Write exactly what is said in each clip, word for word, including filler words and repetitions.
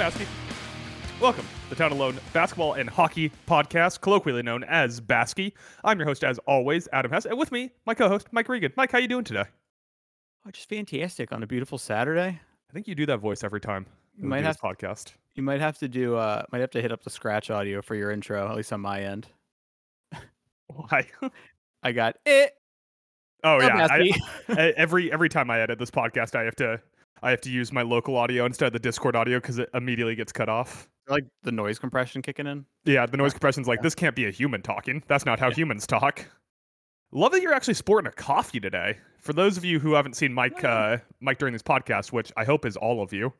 Maskey. Welcome to the Town Alone Basketball and Hockey Podcast, colloquially known as Baskey. I'm your host, as always, Adam Hess, and with me, my co-host, Mike Regan. Mike, how you doing today? Oh, just fantastic on a beautiful Saturday. I think you do that voice every time. You might have podcast. You might have to do. Uh, might have to hit up the scratch audio for your intro, at least on my end. Why? I got it. Oh I'm yeah. I, I, every every time I edit this podcast, I have to I have to use my local audio instead of the Discord audio because it immediately gets cut off. Like the noise compression kicking in. Yeah, the noise compression's like, yeah. This can't be a human talking. That's not how yeah. humans talk. Love that you're actually sporting a coffee today. For those of you who haven't seen Mike, uh, Mike during this podcast, which I hope is all of you,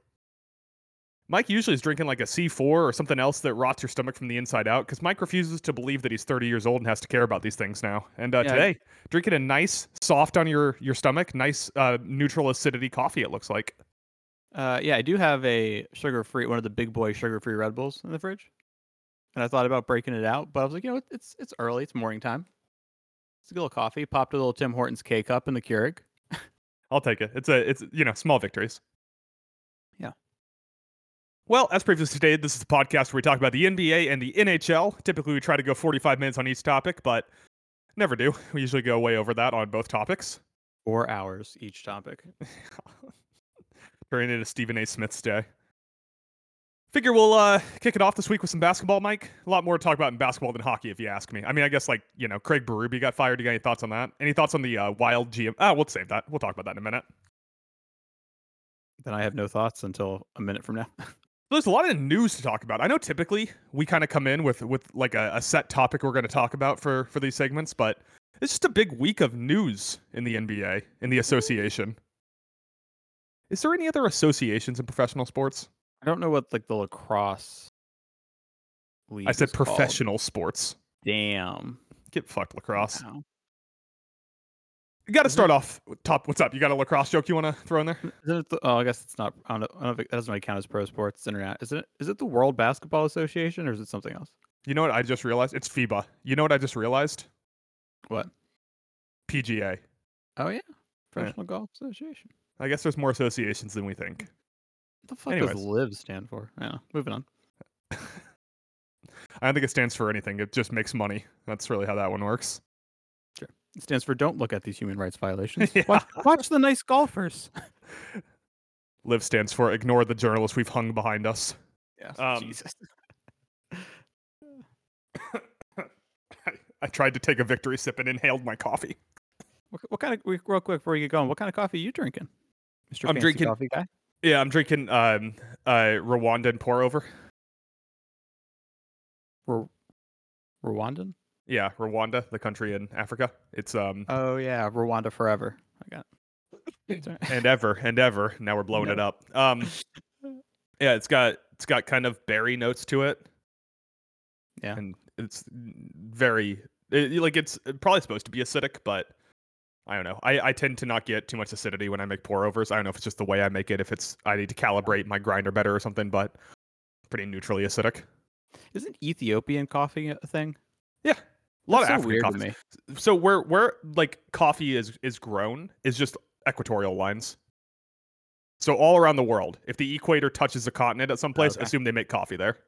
Mike usually is drinking like a C four or something else that rots your stomach from the inside out, because Mike refuses to believe that he's thirty years old and has to care about these things now. And uh, yeah, today, I... drinking a nice, soft on your, your stomach, nice uh, neutral acidity coffee, it looks like. Uh, yeah, I do have a sugar-free, one of the big boy sugar-free Red Bulls in the fridge. And I thought about breaking it out, but I was like, you know, it's it's early, it's morning time. It's a little coffee. Popped a little Tim Hortons K-Cup in the Keurig. I'll take it. It's a, it's you know, small victories. Yeah. Well, as previously stated, this is the podcast where we talk about the N B A and the N H L. Typically, we try to go forty-five minutes on each topic, but never do. We usually go way over that on both topics. Four hours each topic. Turning into Stephen A. Smith's day. Figure we'll uh, kick it off this week with some basketball, Mike. A lot more to talk about in basketball than hockey, if you ask me. I mean, I guess, like, you know, Craig Berube got fired. You got any thoughts on that? Any thoughts on the uh, Wild G M? Ah, we'll save that. We'll talk about that in a minute. Then I have no thoughts until a minute from now. There's a lot of news to talk about. I know typically we kind of come in with, with like, a, a set topic we're going to talk about for, for these segments, but it's just a big week of news in the N B A, in the association. Is there any other associations in professional sports? I don't know what, like, the lacrosse league I said professional called. Sports. Damn. Get fucked, lacrosse. Wow. You got to start it... off top. What's up? You got a lacrosse joke you want to throw in there? Th- oh, I guess it's not. I don't know, I don't think that doesn't really count as pro sports. It's internet. Is it? Is it the World Basketball Association or is it something else? You know what I just realized? It's FIBA. You know what I just realized? What? P G A. Oh, yeah. Professional yeah. Golf Association. I guess there's more associations than we think. What the fuck Anyways. Does LIV stand for? Yeah, moving on. I don't think it stands for anything. It just makes money. That's really how that one works. Sure. It stands for don't look at these human rights violations. yeah. watch, watch the nice golfers. LIV stands for ignore the journalists we've hung behind us. Yeah, um, Jesus. I, I tried to take a victory sip and inhaled my coffee. What, what kind of, real quick before you get going, what kind of coffee are you drinking? Mister I'm Fancy drinking, Coffee Guy? Yeah, I'm drinking um, uh, Rwandan pour over. R- Rwandan? Yeah, Rwanda, the country in Africa. It's um. Oh yeah, Rwanda forever. I got it. and ever and ever. Now we're blowing no. it up. Um, yeah, it's got it's got kind of berry notes to it. Yeah, and it's very it, like it's probably supposed to be acidic, but I don't know. I, I tend to not get too much acidity when I make pour-overs. I don't know if it's just the way I make it, if it's I need to calibrate my grinder better or something, but pretty neutrally acidic. Isn't Ethiopian coffee a thing? Yeah. A lot That's of so African coffee. So where where like coffee is, is grown is just equatorial lines. So all around the world. If the equator touches the continent at some place, okay. assume they make coffee there.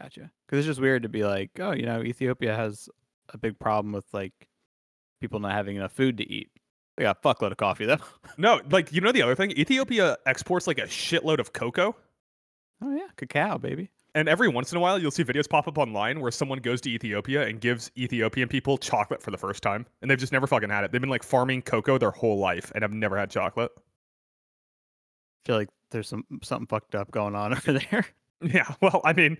Gotcha. Because it's just weird to be like, oh, you know, Ethiopia has a big problem with like people not having enough food to eat. They got a fuckload of coffee, though. No, like, you know the other thing? Ethiopia exports, like, a shitload of cocoa. Oh, yeah. Cacao, baby. And every once in a while, you'll see videos pop up online where someone goes to Ethiopia and gives Ethiopian people chocolate for the first time. And they've just never fucking had it. They've been, like, farming cocoa their whole life and have never had chocolate. I feel like there's some something fucked up going on over there. Yeah, well, I mean...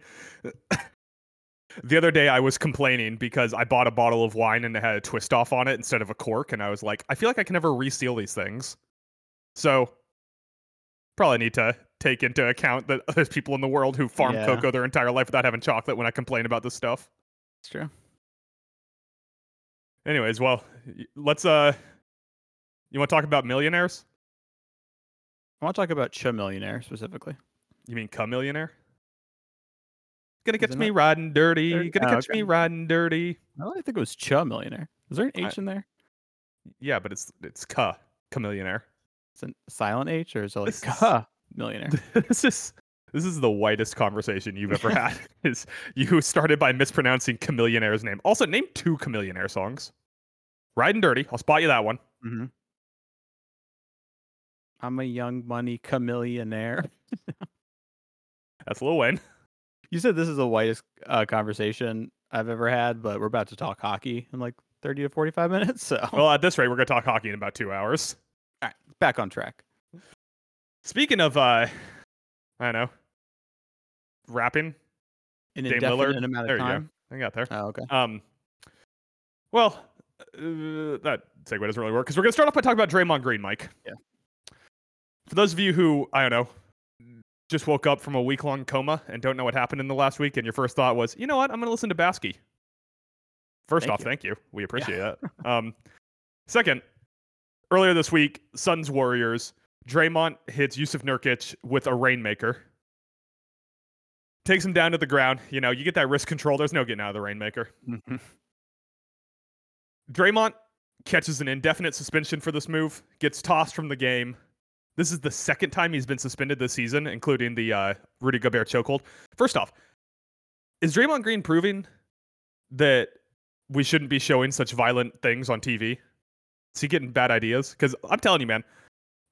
The other day I was complaining because I bought a bottle of wine and it had a twist off on it instead of a cork. And I was like, I feel like I can never reseal these things. So probably need to take into account that there's people in the world who farm yeah. cocoa their entire life without having chocolate when I complain about this stuff. It's true. Anyways, well, let's, uh, you want to talk about millionaires? I want to talk about Cha-Millionaire specifically. You mean Ca-Millionaire? Gonna catch me riding dirty. dirty. Gonna oh, catch okay. me riding dirty. Well, I think it was Cha-Millionaire. Is there an H I, in there? Yeah, but it's it's Ca Chamillionaire. It's a silent H, or is it like Ca Millionaire? This is This is the whitest conversation you've ever had. Is you started by mispronouncing Chamillionaire's name. Also, name two Chamillionaire songs. Riding Dirty. I'll spot you that one. Mm-hmm. I'm a Young Money Chamillionaire. That's Lil Wayne. You said this is the whitest uh, conversation I've ever had, but we're about to talk hockey in like thirty to forty-five minutes. So, well, at this rate, we're going to talk hockey in about two hours. All right, back on track. Speaking of, uh, I don't know, rapping. An Dame indefinite Lillard. Amount of there time. You go. I got there. Oh, okay. Um, well, uh, that segue doesn't really work because we're going to start off by talking about Draymond Green, Mike. Yeah. For those of you who, I don't know, just woke up from a week-long coma and don't know what happened in the last week, and your first thought was, you know what, I'm going to listen to Baskey. First thank off, you. Thank you. We appreciate yeah. that. Um, second, earlier this week, Suns Warriors, Draymond hits Yusuf Nurkic with a Rainmaker. Takes him down to the ground. You know, you get that wrist control. There's no getting out of the Rainmaker. Mm-hmm. Draymond catches an indefinite suspension for this move, gets tossed from the game. This is the second time he's been suspended this season, including the uh, Rudy Gobert chokehold. First off, is Draymond Green proving that we shouldn't be showing such violent things on T V? Is he getting bad ideas? Because I'm telling you, man,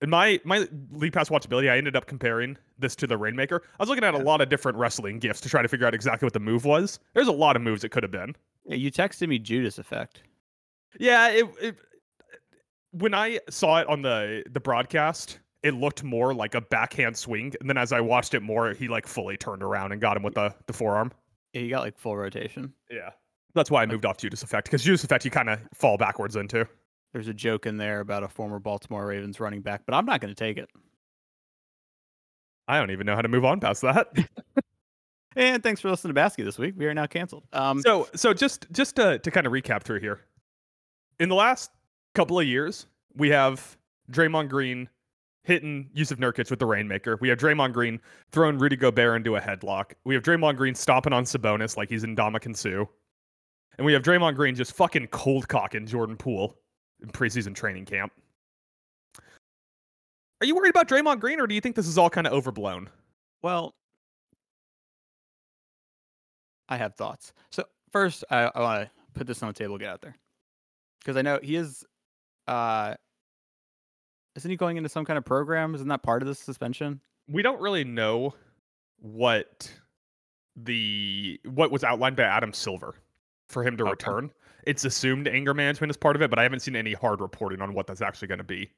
in my, my League Pass watchability, I ended up comparing this to the Rainmaker. I was looking at a lot of different wrestling GIFs to try to figure out exactly what the move was. There's a lot of moves it could have been. Yeah, you texted me Judas Effect. Yeah, it, it, when I saw it on the the broadcast, it looked more like a backhand swing. And then as I watched it more, he like fully turned around and got him with the, the forearm. Yeah, he got like full rotation. Yeah. That's why I moved off Judas Effect, because Judas Effect you kind of fall backwards into. There's a joke in there about a former Baltimore Ravens running back, but I'm not going to take it. I don't even know how to move on past that. And thanks for listening to Baskey this week. We are now canceled. Um, so so just, just to, to kind of recap through here. In the last couple of years, we have Draymond Green hitting Yusuf Nurkic with the Rainmaker. We have Draymond Green throwing Rudy Gobert into a headlock. We have Draymond Green stomping on Sabonis like he's Ndamukong Suh. And we have Draymond Green just fucking cold cocking Jordan Poole in preseason training camp. Are you worried about Draymond Green, or do you think this is all kind of overblown? Well, I have thoughts. So first, I, I want to put this on the table, get out there. Because I know he is... Uh, Isn't he going into some kind of program? Isn't that part of this suspension? We don't really know what the what was outlined by Adam Silver for him to okay. return. It's assumed anger management is part of it, but I haven't seen any hard reporting on what that's actually going to be.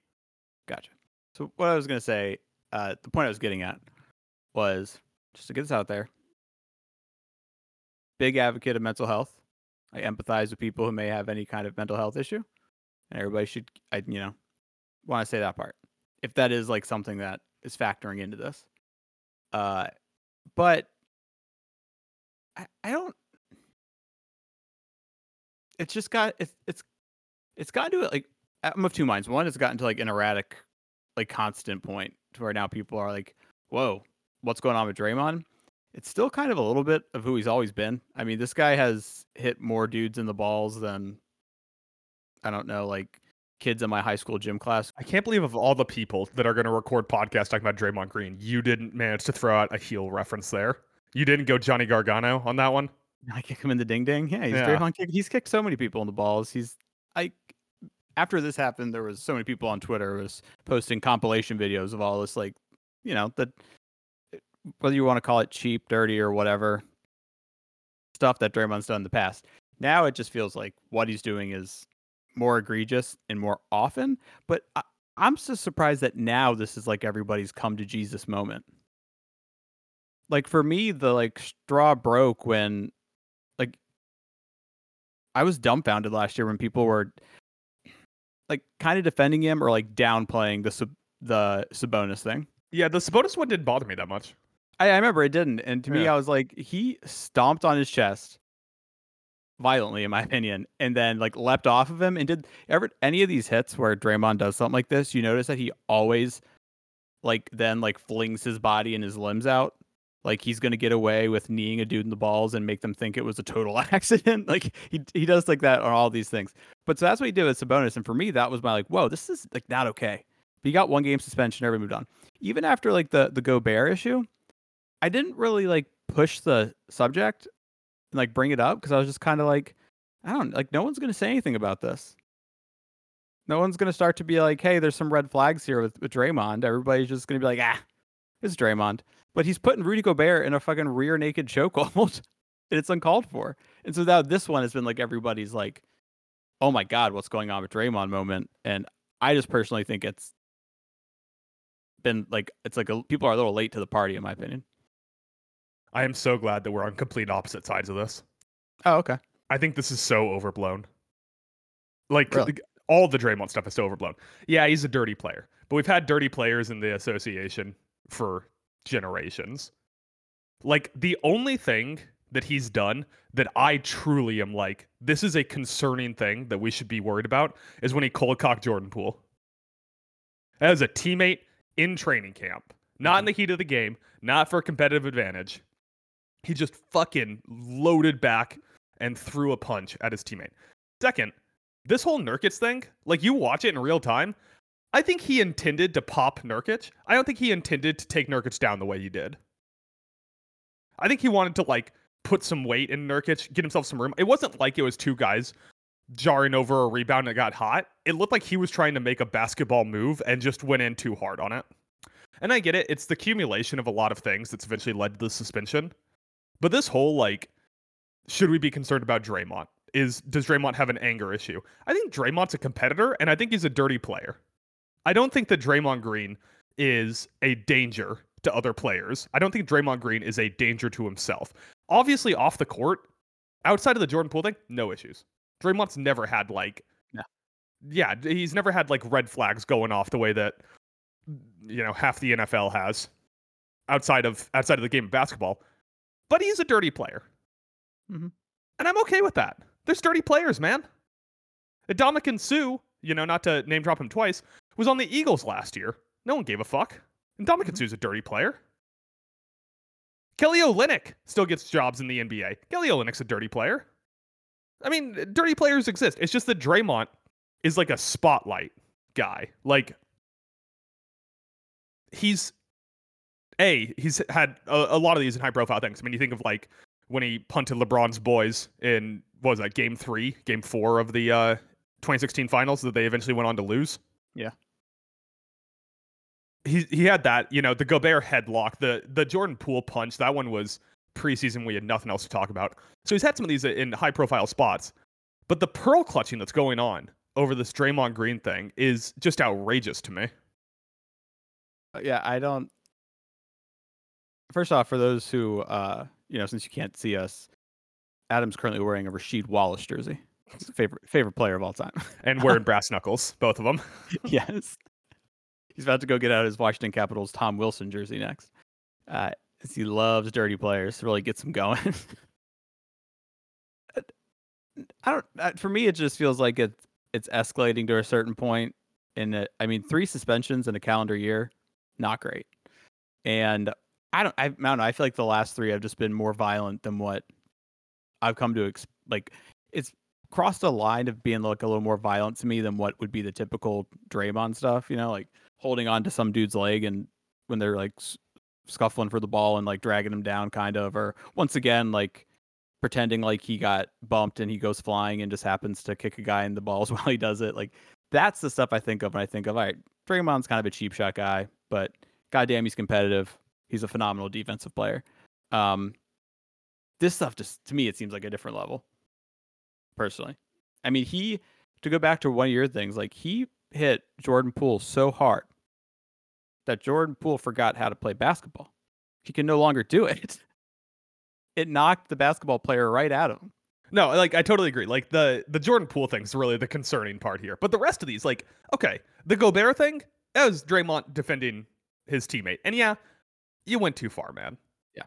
Gotcha. So what I was going to say, uh, the point I was getting at was, just to get this out there, big advocate of mental health. I empathize with people who may have any kind of mental health issue, and everybody should, I, you know, want to say that part, if that is like something that is factoring into this. Uh, but I, I don't, it's just got, it's, it's, it's gotten to it. Like, I'm of two minds. One, it's gotten to like an erratic, like constant point to where now people are like, whoa, what's going on with Draymond? It's still kind of a little bit of who he's always been. I mean, this guy has hit more dudes in the balls than, I don't know, like, kids in my high school gym class. I can't believe of all the people that are going to record podcasts talking about Draymond Green, you didn't manage to throw out a heel reference there. You didn't go Johnny Gargano on that one. I kick him in the ding ding. Yeah, he's yeah. Draymond. He's kicked so many people in the balls. He's I. After this happened, there was so many people on Twitter was posting compilation videos of all this, like, you know, the whether you want to call it cheap, dirty, or whatever stuff that Draymond's done in the past. Now it just feels like what he's doing is more egregious and more often, but I, I'm so surprised that now this is like everybody's come to Jesus moment. Like, for me, the like straw broke when, like, I was dumbfounded last year when people were like kind of defending him or like downplaying the the Sabonis thing. Yeah, the Sabonis one didn't bother me that much. I, I remember it didn't, and to yeah. me, I was like, he stomped on his chest. Violently, in my opinion, and then like leapt off of him and did ever any of these hits where Draymond does something like this, you notice that he always like then like flings his body and his limbs out. Like, he's going to get away with kneeing a dude in the balls and make them think it was a total accident. Like, he he does like that on all these things. But so that's what he did with Sabonis. And for me, that was my like, whoa, this is like not okay. But he got one game suspension, everybody moved on. Even after like the, the Gobert issue, I didn't really like push the subject and like bring it up because I was just kind of like, I don't like, no one's going to say anything about this. No one's going to start to be like, hey, there's some red flags here with, with Draymond. Everybody's just going to be like, ah, it's Draymond. But he's putting Rudy Gobert in a fucking rear naked choke almost. And it's uncalled for. And so now this one has been like everybody's like, oh my God, what's going on with Draymond moment. And I just personally think it's been like, it's like a, people are a little late to the party, in my opinion. I am so glad that we're on complete opposite sides of this. Oh, okay. I think this is so overblown. Like, really? All the Draymond stuff is so overblown. Yeah, he's a dirty player. But we've had dirty players in the association for generations. Like, the only thing that he's done that I truly am like, this is a concerning thing that we should be worried about, is when he cold-cocked Jordan Poole. That was a teammate in training camp. Not in the heat of the game. Not for a competitive advantage. He just fucking loaded back and threw a punch at his teammate. Second, this whole Nurkic thing, like you watch it in real time, I think he intended to pop Nurkic. I don't think he intended to take Nurkic down the way he did. I think he wanted to like put some weight in Nurkic, get himself some room. It wasn't like it was two guys jarring over a rebound and it got hot. It looked like he was trying to make a basketball move and just went in too hard on it. And I get it. It's the accumulation of a lot of things that's eventually led to the suspension. But this whole like, should we be concerned about Draymond? Is does Draymond have an anger issue? I think Draymond's a competitor, and I think he's a dirty player. I don't think that Draymond Green is a danger to other players. I don't think Draymond Green is a danger to himself. Obviously, off the court, outside of the Jordan Poole thing, no issues. Draymond's never had like, no. yeah, he's never had like red flags going off the way that, you know, half the N F L has outside of outside of the game of basketball. But he's a dirty player. Mm-hmm. And I'm okay with that. There's dirty players, man. Ndamukong Suh, you know, not to name drop him twice, was on the Eagles last year. No one gave a fuck. Ndamukong Suh's a dirty player. Kelly Olynyk still gets jobs in the N B A. Kelly Olynyk's a dirty player. I mean, dirty players exist. It's just that Draymond is like a spotlight guy. Like, he's, A, he's had a, a lot of these in high-profile things. I mean, you think of, like, when he punted LeBron's boys in, what was that, game three, game four of the uh, twenty sixteen finals that they eventually went on to lose? Yeah. He he had that, you know, the Gobert headlock, the the Jordan Poole punch, that one was preseason, we had nothing else to talk about. So he's had some of these in high-profile spots. But the pearl clutching that's going on over this Draymond Green thing is just outrageous to me. Yeah, I don't... First off, for those who... Uh... You know, since you can't see us, Adam's currently wearing a Rasheed Wallace jersey. It's his favorite favorite player of all time. And wearing brass knuckles, both of them. Yes. He's about to go get out his Washington Capitals Tom Wilson jersey next. Uh, he loves dirty players to really gets him going. I don't. For me, it just feels like it, it's escalating to a certain point. And I mean, three suspensions in a calendar year, not great. And I don't, I, I don't know. I feel like the last three have just been more violent than what I've come to ex- like. It's crossed a line of being like a little more violent to me than what would be the typical Draymond stuff, you know, like holding on to some dude's leg and when they're like scuffling for the ball and like dragging him down kind of, or once again, like pretending like he got bumped and he goes flying and just happens to kick a guy in the balls while he does it. Like that's the stuff I think of when I think of, all right, Draymond's kind of a cheap shot guy, but goddamn, he's competitive. He's a phenomenal defensive player. Um, this stuff just, to me, it seems like a different level, personally. I mean, he, to go back to one of your things, like he hit Jordan Poole so hard that Jordan Poole forgot how to play basketball. He can no longer do it. It knocked the basketball player right out of him. No, like, I totally agree. Like, the, the Jordan Poole thing is really the concerning part here. But the rest of these, like, okay, the Gobert thing, that was Draymond defending his teammate. And yeah, you went too far, man. Yeah.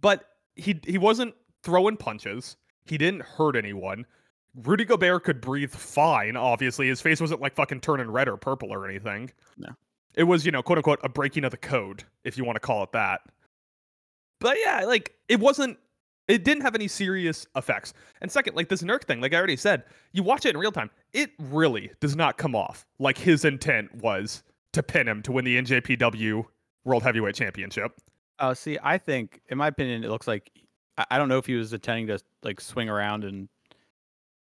But he he wasn't throwing punches. He didn't hurt anyone. Rudy Gobert could breathe fine, obviously. His face wasn't like fucking turning red or purple or anything. No. It was, you know, quote unquote, a breaking of the code, if you want to call it that. But yeah, like, it wasn't, it didn't have any serious effects. And second, like this Nurk thing, like I already said, you watch it in real time, it really does not come off like his intent was to pin him to win the N J P W World Heavyweight Championship. Uh, see, I think, in my opinion, it looks like I I don't know if he was intending to like swing around and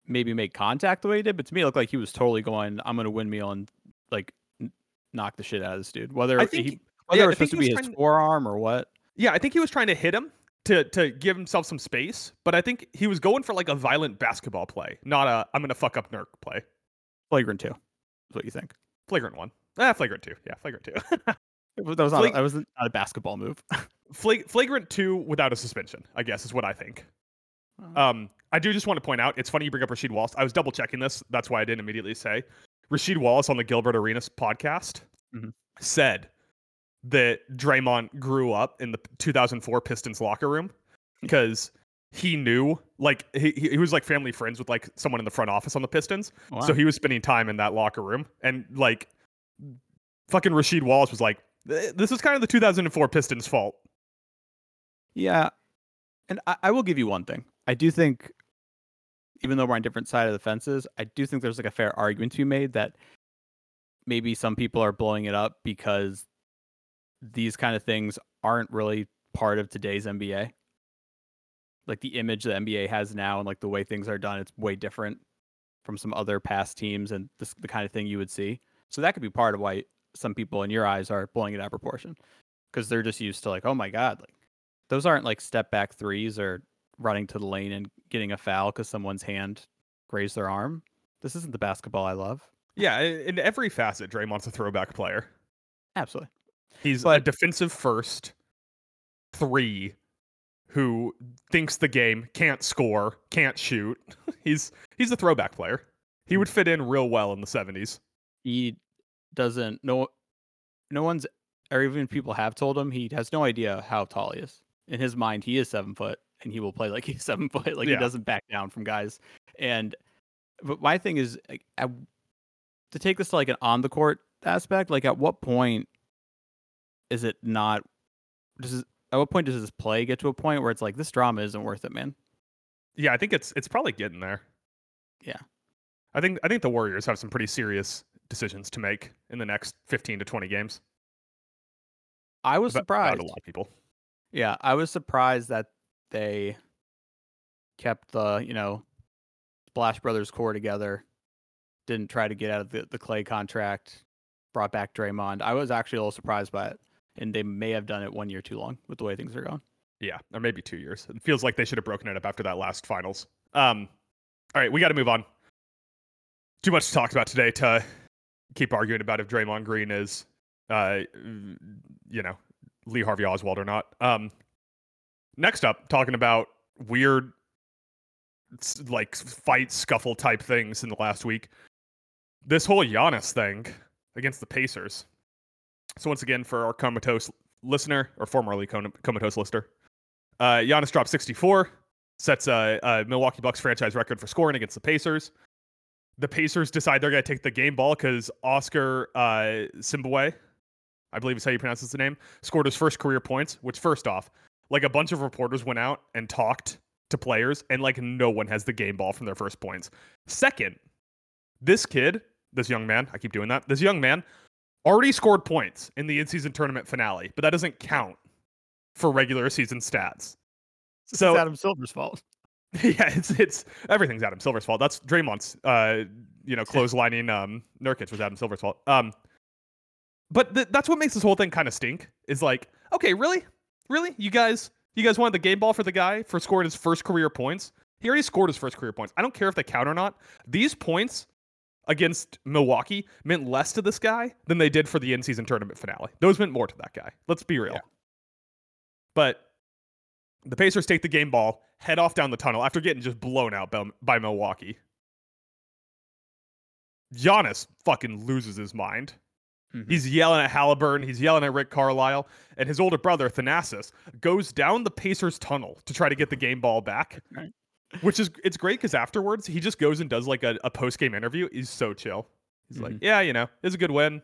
maybe make contact the way he did, but to me, it looked like he was totally going, "I'm going to windmill and like n- knock the shit out of this dude." Whether I think he, whether yeah, it was I think supposed to he was be his trying to, forearm or what. yeah, I think he was trying to hit him to to give himself some space, but I think he was going for like a violent basketball play, not a I'm going to fuck up Nurk play. Flagrant two, is what you think? Flagrant one, ah, flagrant two, yeah, flagrant two. That was not. Flag- a, that was not a basketball move. Flag- flagrant two without a suspension, I guess, is what I think. Oh. Um, I do just want to point out, it's funny you bring up Rasheed Wallace. I was double checking this. That's why I didn't immediately say. Rasheed Wallace on the Gilbert Arenas podcast mm-hmm. said that Draymond grew up in the two thousand four Pistons locker room because he knew, like, he he was like family friends with like someone in the front office on the Pistons. Wow. So he was spending time in that locker room, and like, fucking Rasheed Wallace was like, this is kind of the two thousand four Pistons' fault. Yeah. And I, I will give you one thing. I do think, even though we're on different side of the fences, I do think there's like a fair argument to be made that maybe some people are blowing it up because these kind of things aren't really part of today's N B A. Like the image the N B A has now and like the way things are done, it's way different from some other past teams and this, the kind of thing you would see. So that could be part of why some people in your eyes are blowing it out of proportion, because they're just used to like, oh my God, like those aren't like step back threes or running to the lane and getting a foul because someone's hand grazed their arm. This isn't the basketball I love. Yeah, in every facet, Draymond's a throwback player. Absolutely. He's but, a defensive first three who thinks the game, can't score, can't shoot. he's he's a throwback player. He would fit in real well in the seventies. He doesn't no no one's or even people have told him he has no idea how tall he is. In his mind, he is seven foot and he will play like he's seven foot. Like yeah. He doesn't back down from guys. And but my thing is like, I, to take this to like an on the court aspect, like at what point is it not does this, at what point does this play get to a point where it's like this drama isn't worth it, man? Yeah, I think it's it's probably getting there. Yeah. I think I think the Warriors have some pretty serious decisions to make in the next fifteen to twenty games. I was about, surprised. About a lot of people. Yeah, I was surprised that they kept the, you know, Splash Brothers core together, didn't try to get out of the, the Clay contract, brought back Draymond. I was actually a little surprised by it, and they may have done it one year too long with the way things are going. Yeah, or maybe two years. It feels like they should have broken it up after that last finals. Um, all right, we got to move on. Too much to talk about today to keep arguing about if Draymond Green is, uh, you know, Lee Harvey Oswald or not. Um, next up, talking about weird, like, fight scuffle type things in the last week. This whole Giannis thing against the Pacers. So once again, for our comatose listener, or formerly comatose listener, uh, Giannis dropped sixty-four, sets a, a Milwaukee Bucks franchise record for scoring against the Pacers. The Pacers decide they're going to take the game ball because Oscar uh, Tsibwe, I believe is how you pronounce his name, scored his first career points, which first off, like a bunch of reporters went out and talked to players and like no one has the game ball from their first points. Second, this kid, this young man, I keep doing that, this young man already scored points in the in-season tournament finale, but that doesn't count for regular season stats. This so it's Adam Silver's fault. Yeah, it's it's everything's Adam Silver's fault. That's Draymond's, uh, you know, clotheslining um, Nurkic was Adam Silver's fault. Um, but th- that's what makes this whole thing kind of stink. Is like, okay, really, really, you guys, you guys wanted the game ball for the guy for scoring his first career points. He already scored his first career points. I don't care if they count or not. These points against Milwaukee meant less to this guy than they did for the in-season tournament finale. Those meant more to that guy. Let's be real. Yeah. But the Pacers take the game ball, head off down the tunnel after getting just blown out by, by Milwaukee. Giannis fucking loses his mind. Mm-hmm. He's yelling at Halliburton. He's yelling at Rick Carlisle. And his older brother, Thanasis, goes down the Pacers tunnel to try to get the game ball back. Right. Which is, it's great because afterwards, he just goes and does like a, a post-game interview. He's so chill. He's mm-hmm. like, yeah, you know, it's a good win.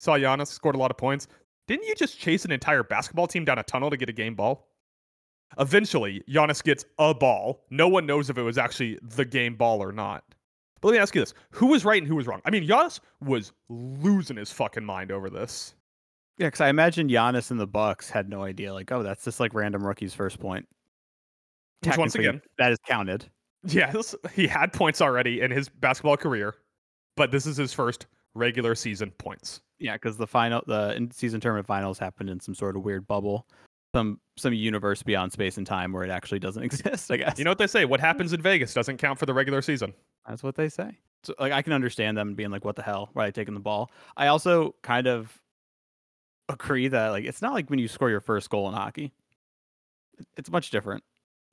Saw Giannis, scored a lot of points. Didn't you just chase an entire basketball team down a tunnel to get a game ball? Eventually, Giannis gets a ball. No one knows if it was actually the game ball or not. But let me ask you this. Who was right and who was wrong? I mean, Giannis was losing his fucking mind over this. Yeah, because I imagine Giannis and the Bucks had no idea. Like, oh, that's just like random rookie's first point. Which once again, that is counted. Yeah, this, he had points already in his basketball career, but this is his first regular season points. Yeah, because the final, the season tournament finals happened in some sort of weird bubble, some some universe beyond space and time where it actually doesn't exist. I guess you know what they say: what happens in Vegas doesn't count for the regular season. That's what they say. So, like, I can understand them being like, "What the hell? Why are they taking the ball?" I also kind of agree that like it's not like when you score your first goal in hockey, it's much different,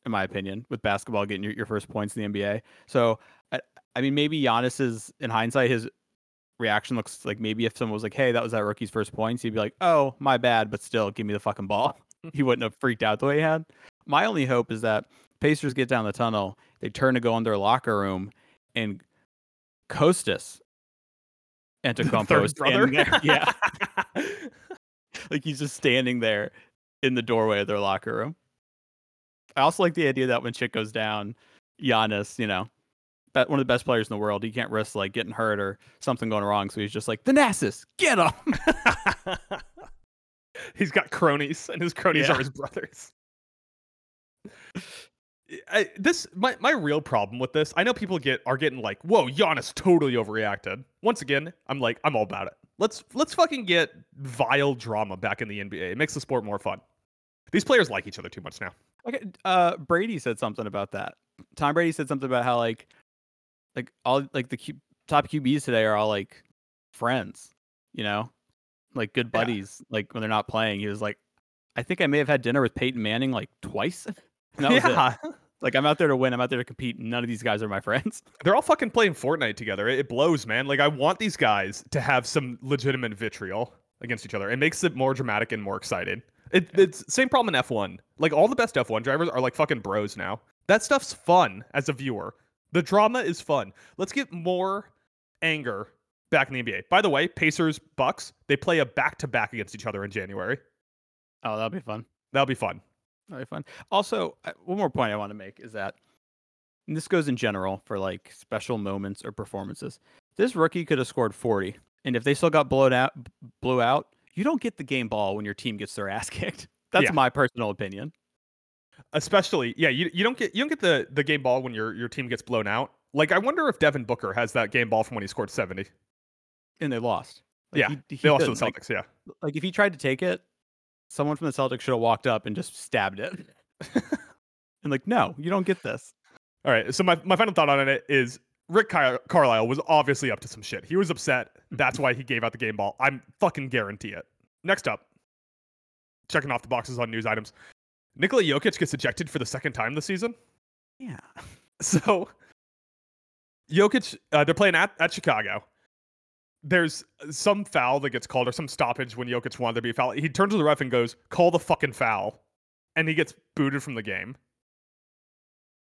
in my opinion, with basketball getting your, your first points in the N B A. So, I, I mean, maybe Giannis's, in hindsight, his reaction looks like maybe if someone was like, hey, that was that rookie's first points, he'd be like, oh, my bad, but still, give me the fucking ball. He wouldn't have freaked out the way he had. My only hope is that Pacers get down the tunnel, they turn to go in their locker room, and Kostas Antetokounmpo is standing there. Yeah. Like, he's just standing there in the doorway of their locker room. I also like the idea that when shit goes down, Giannis, you know, one of the best players in the world, he can't risk like getting hurt or something going wrong. So he's just like, Thanasis, get him. He's got cronies, and his cronies yeah. are his brothers. I, this my my real problem with this. I know people get are getting like, whoa, Giannis totally overreacted. Once again, I'm like, I'm all about it. Let's let's fucking get vile drama back in the N B A. It makes the sport more fun. These players like each other too much now. Okay, uh, Brady said something about that. Tom Brady said something about how like, like all like the Q, top Q Bs today are all like friends, you know, like good buddies. Yeah. Like when they're not playing, he was like, I think I may have had dinner with Peyton Manning like twice. And that was yeah. it. Like, I'm out there to win. I'm out there to compete. And none of these guys are my friends. They're all fucking playing Fortnite together. It, it blows, man. Like, I want these guys to have some legitimate vitriol against each other. It makes it more dramatic and more exciting. It, it's same problem in F one. Like, all the best F one drivers are like fucking bros now. That stuff's fun as a viewer. The drama is fun. Let's get more anger back in the N B A. By the way, Pacers, Bucks, they play a back-to-back against each other in January. Oh, that'll be fun. That'll be fun. That'll be fun. Also, one more point I want to make is that, and this goes in general for like special moments or performances, this rookie could have scored forty. And if they still got blown out, blew out, you don't get the game ball when your team gets their ass kicked. That's yeah. my personal opinion. Especially, yeah, you, you don't get you don't get the, the game ball when your, your team gets blown out. Like, I wonder if Devin Booker has that game ball from when he scored seventy. And they lost. Like, yeah, he, he they lost to the Celtics, like, yeah. Like, if he tried to take it, someone from the Celtics should have walked up and just stabbed it. And like, no, you don't get this. All right, so my, my final thought on it is, Rick Car- Carlisle was obviously up to some shit. He was upset. That's why he gave out the game ball. I'm fucking guarantee it. Next up, checking off the boxes on news items. Nikola Jokic gets ejected for the second time this season. Yeah. So, Jokic, uh, they're playing at, at Chicago. There's some foul that gets called or some stoppage when Jokic wanted to be a foul. He turns to the ref and goes, call the fucking foul. And he gets booted from the game.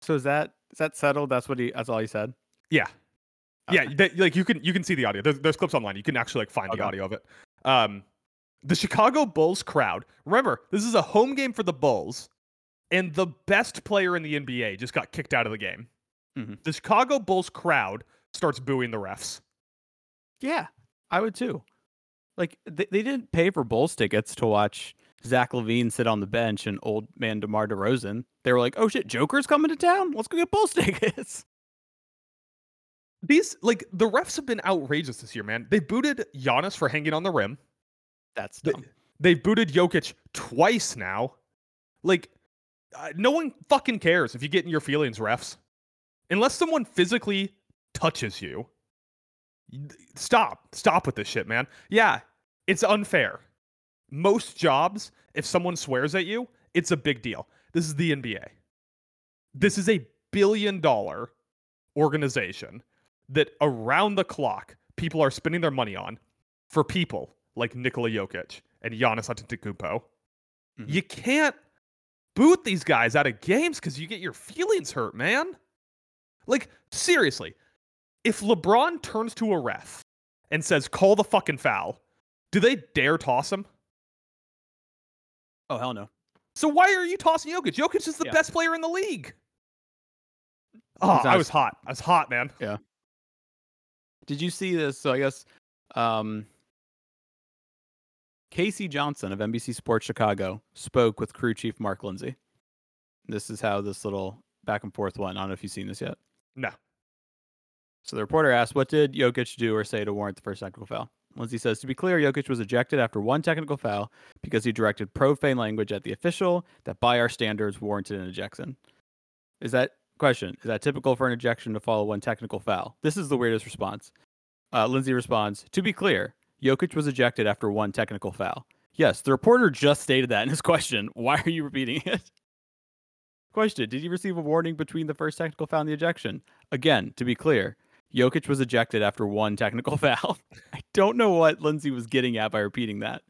So is that is that settled? That's what he. That's all he said? Yeah. Okay. Yeah. They, like you can, you can see the audio. There's, there's clips online. You can actually like find okay. the audio of it. Um, the Chicago Bulls crowd. Remember, this is a home game for the Bulls and the best player in the N B A just got kicked out of the game. Mm-hmm. The Chicago Bulls crowd starts booing the refs. Yeah, I would too. Like they, they didn't pay for Bulls tickets to watch Zach LaVine sit on the bench and old man DeMar DeRozan. They were like, oh shit, Joker's coming to town. Let's go get Bulls tickets. These, like, the refs have been outrageous this year, man. They booted Giannis for hanging on the rim. That's dumb. They, they've booted Jokic twice now. Like, uh, no one fucking cares if you get in your feelings, refs. Unless someone physically touches you. Stop. Stop with this shit, man. Yeah, it's unfair. Most jobs, if someone swears at you, it's a big deal. This is the N B A. This is a billion-dollar organization that around the clock people are spending their money on for people like Nikola Jokic and Giannis Antetokounmpo. Mm-hmm. You can't boot these guys out of games because you get your feelings hurt, man. Like, seriously, if LeBron turns to a ref and says, call the fucking foul, do they dare toss him? Oh, hell no. So why are you tossing Jokic? Jokic is the yeah. best player in the league. Oh, I was hot. I was hot, man. Yeah. Did you see this? So I guess um, Casey Johnson of N B C Sports Chicago spoke with crew chief Mark Lindsay. This is how this little back and forth went. I don't know if you've seen this yet. No. So the reporter asked, what did Jokic do or say to warrant the first technical foul? Lindsay says, to be clear, Jokic was ejected after one technical foul because he directed profane language at the official that by our standards warranted an ejection. Is that question? Is that typical for an ejection to follow one technical foul? This is the weirdest response. Uh, Lindsay responds, to be clear, Jokic was ejected after one technical foul. Yes, the reporter just stated that in his question. Why are you repeating it? Question, did he receive a warning between the first technical foul and the ejection? Again, to be clear, Jokic was ejected after one technical foul. I don't know what Lindsay was getting at by repeating that.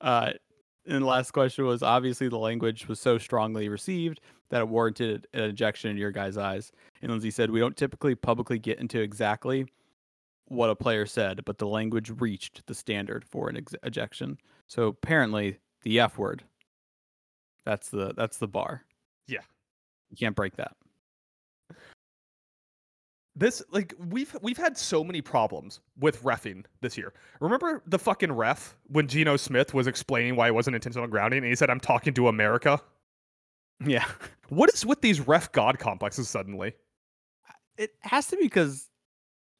Uh, and the last question was, obviously the language was so strongly received that it warranted an ejection in your guys' eyes. And Lindsay said, we don't typically publicly get into exactly what a player said, but the language reached the standard for an ex- ejection. So apparently the F word, that's the, that's the bar. Yeah. You can't break that. This, like, we've we've had so many problems with reffing this year. Remember the fucking ref when Geno Smith was explaining why it wasn't intentional grounding and he said, I'm talking to America? Yeah. What is with these ref god complexes suddenly? It has to be because,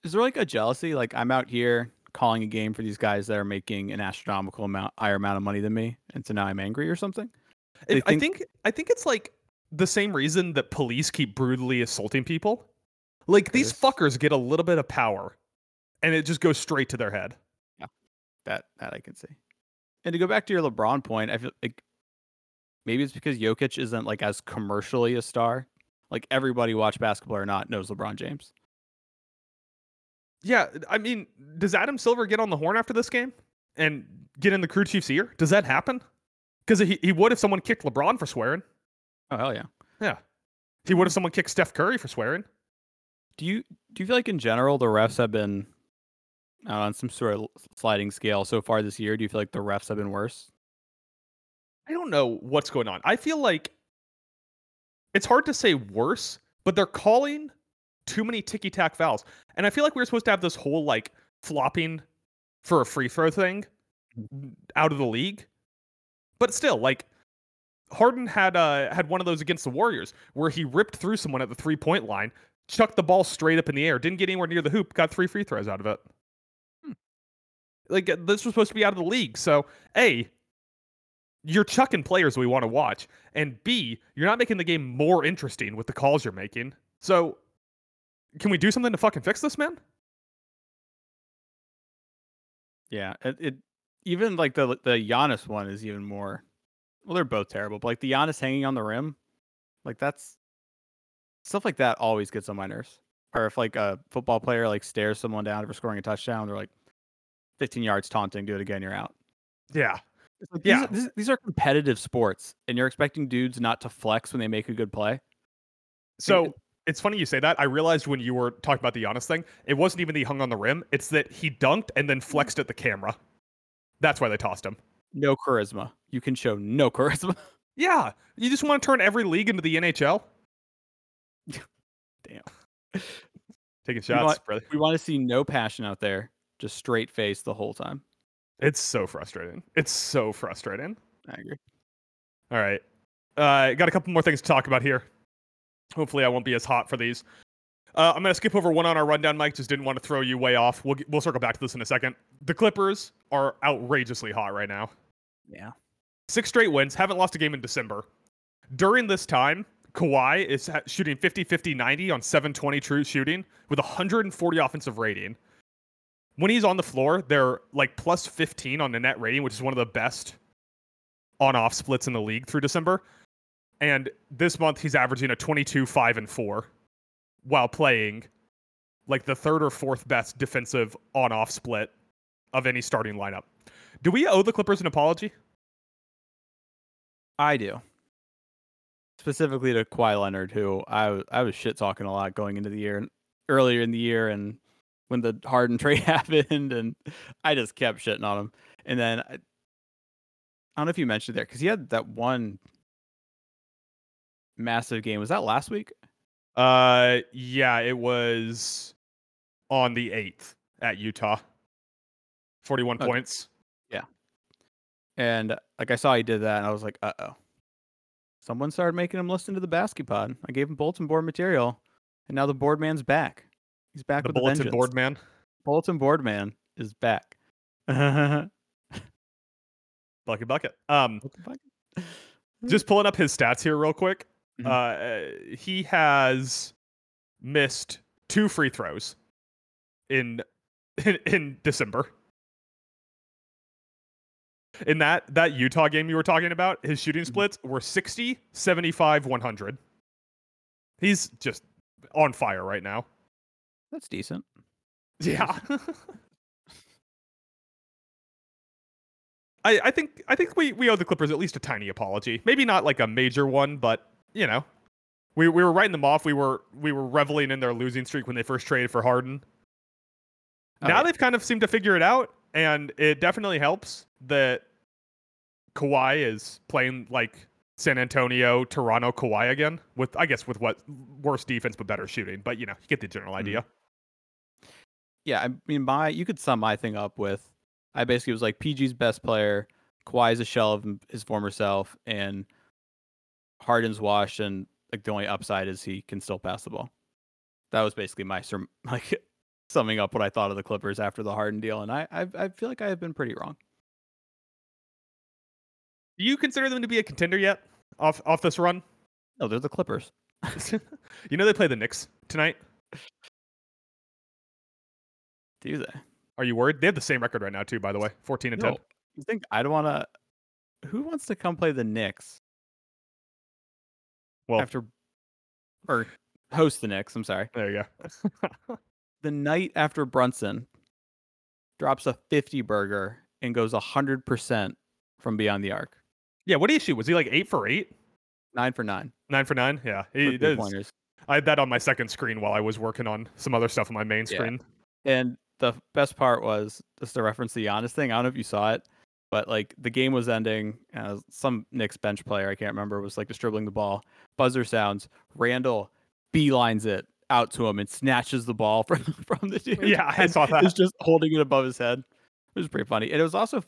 is there like a jealousy? Like, I'm out here calling a game for these guys that are making an astronomical amount, higher amount of money than me, and so now I'm angry or something? It, think... I think I think it's like the same reason that police keep brutally assaulting people. Like, these fuckers get a little bit of power, and it just goes straight to their head. Yeah, that that I can see. And to go back to your LeBron point, I feel like maybe it's because Jokic isn't, like, as commercially a star. Like, everybody, watch basketball or not, knows LeBron James. Yeah, I mean, does Adam Silver get on the horn after this game and get in the crew chief's ear? Does that happen? Because he, he would if someone kicked LeBron for swearing. Oh, hell yeah. Yeah. He would if someone kicked Steph Curry for swearing. Do you do you feel like in general the refs have been uh, on some sort of sliding scale so far this year? Do you feel like the refs have been worse? I don't know what's going on. I feel like it's hard to say worse, but they're calling too many ticky-tack fouls. And I feel like we were supposed to have this whole like flopping for a free throw thing out of the league. But still, like, Harden had uh, had one of those against the Warriors where he ripped through someone at the three-point line, chucked the ball straight up in the air, didn't get anywhere near the hoop, got three free throws out of it. Hmm. Like, this was supposed to be out of the league. So, A, you're chucking players we want to watch. And B, you're not making the game more interesting with the calls you're making. So, can we do something to fucking fix this, man? Yeah, it, it even, like, the, the Giannis one is even more... Well, they're both terrible, but, like, the Giannis hanging on the rim, like, that's... Stuff like that always gets on my nerves. Or if, like, a football player, like, stares someone down for scoring a touchdown, they're like, fifteen yards taunting, do it again, you're out. Yeah. Like, yeah. These, these are competitive sports, and you're expecting dudes not to flex when they make a good play? So, it, it's funny you say that. I realized when you were talking about the Giannis thing, it wasn't even that he hung on the rim. It's that he dunked and then flexed at the camera. That's why they tossed him. No charisma. You can show no charisma. Yeah. You just want to turn every league into the N H L? Damn. Taking shots, we want, brother. We want to see no passion out there. Just straight face the whole time. It's so frustrating. It's so frustrating. I agree. All right. Uh, got a couple more things to talk about here. Hopefully I won't be as hot for these. Uh, I'm going to skip over one on our rundown, Mike. Just didn't want to throw you way off. We'll we'll circle back to this in a second. The Clippers are outrageously hot right now. Yeah. Six straight wins. Haven't lost a game in December. During this time, Kawhi is shooting fifty, fifty, ninety on seven twenty true shooting with one hundred forty offensive rating. When he's on the floor, they're like plus fifteen on the net rating, which is one of the best on-off splits in the league through December. And this month, he's averaging a twenty-two, five, and four while playing like the third or fourth best defensive on-off split of any starting lineup. Do we owe the Clippers an apology? I do. Specifically to Kawhi Leonard, who I I was shit talking a lot going into the year, and earlier in the year, and when the Harden trade happened, and I just kept shitting on him. And then I, I don't know if you mentioned there because he had that one massive game. Was that last week? Uh, yeah, it was on the eighth at Utah. forty-one okay. points. Yeah, And like I saw he did that, and I was like, uh oh. Someone started making him listen to the Basket Pod. I gave him bulletin board material, and now the board man's back. He's back the with the bulletin board man. Bulletin board man is back. Bucket bucket. Um, bucket. Just pulling up his stats here real quick. Mm-hmm. Uh, he has missed two free throws in in, in December. In that, that Utah game you were talking about, his shooting splits were sixty, seventy-five, one hundred. He's just on fire right now. That's decent. Yeah. I, I think I think we, we owe the Clippers at least a tiny apology. Maybe not like a major one, but you know. We we were writing them off. We were we were reveling in their losing streak when they first traded for Harden. Oh, now yeah. They've kind of seemed to figure it out, and it definitely helps that Kawhi is playing like San Antonio, Toronto Kawhi again, with I guess with what worse defense but better shooting. But you know, you get the general idea. Mm-hmm. Yeah, I mean my you could sum my thing up with I basically was like P G's best player, Kawhi's a shell of his former self, and Harden's washed, and like the only upside is he can still pass the ball. That was basically my sur- like summing up what I thought of the Clippers after the Harden deal, and I I, I feel like I have been pretty wrong. Do you consider them to be a contender yet off off this run? No, they're the Clippers. You know they play the Knicks tonight. Do they? Are you worried? They have the same record right now too, by the way. fourteen and ten. You think I don't want to... Who wants to come play the Knicks? Well, after... Or host the Knicks, I'm sorry. There you go. The night after Brunson drops a fifty-burger and goes one hundred percent from beyond the arc. Yeah, what did he shoot? Was he like eight for eight? Nine for nine. Nine for nine? Yeah. He does. I had that on my second screen while I was working on some other stuff on my main screen. Yeah. And... the best part was just to reference the Giannis thing. I don't know if you saw it, but like the game was ending. Uh, some Knicks bench player, I can't remember, was like just dribbling the ball. Buzzer sounds. Randall beelines it out to him and snatches the ball from, from the dude. Yeah, I saw that. He's just holding it above his head. It was pretty funny. And it was also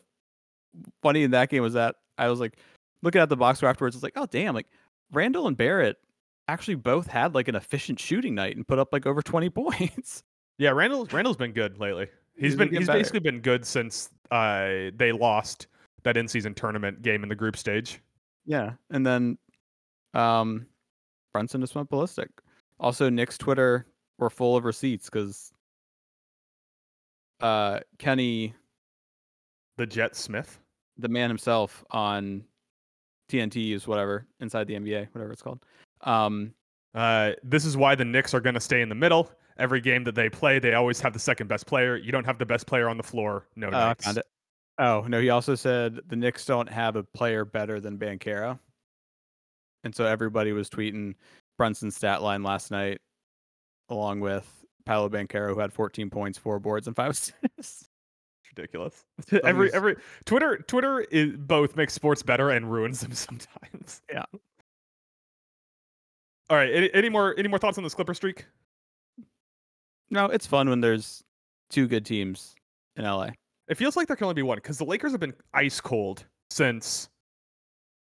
funny in that game was that I was like looking at the box score afterwards. It's like, oh, damn. Like Randall and Barrett actually both had like an efficient shooting night and put up like over twenty points. Yeah, Randall, Randall's been good lately. He's, he's been he's better. Basically been good since uh, they lost that in-season tournament game in the group stage. Yeah, and then um, Brunson just went ballistic. Also, Nick's Twitter were full of receipts because uh, Kenny... The Jet Smith? The man himself on T N T is whatever, Inside the N B A, whatever it's called. Um, uh, this is why the Knicks are going to stay in the middle. Every game that they play, they always have the second best player. You don't have the best player on the floor. No, uh, found it. Oh, no. He also said the Knicks don't have a player better than Banchero. And so everybody was tweeting Brunson's stat line last night, along with Paolo Banchero, who had fourteen points, four boards, and five assists. Ridiculous. every every Twitter Twitter is both makes sports better and ruins them sometimes. Yeah. All right. Any, any more any more thoughts on this Clipper streak? No, it's fun when there's two good teams in L A. It feels like there can only be one because the Lakers have been ice cold since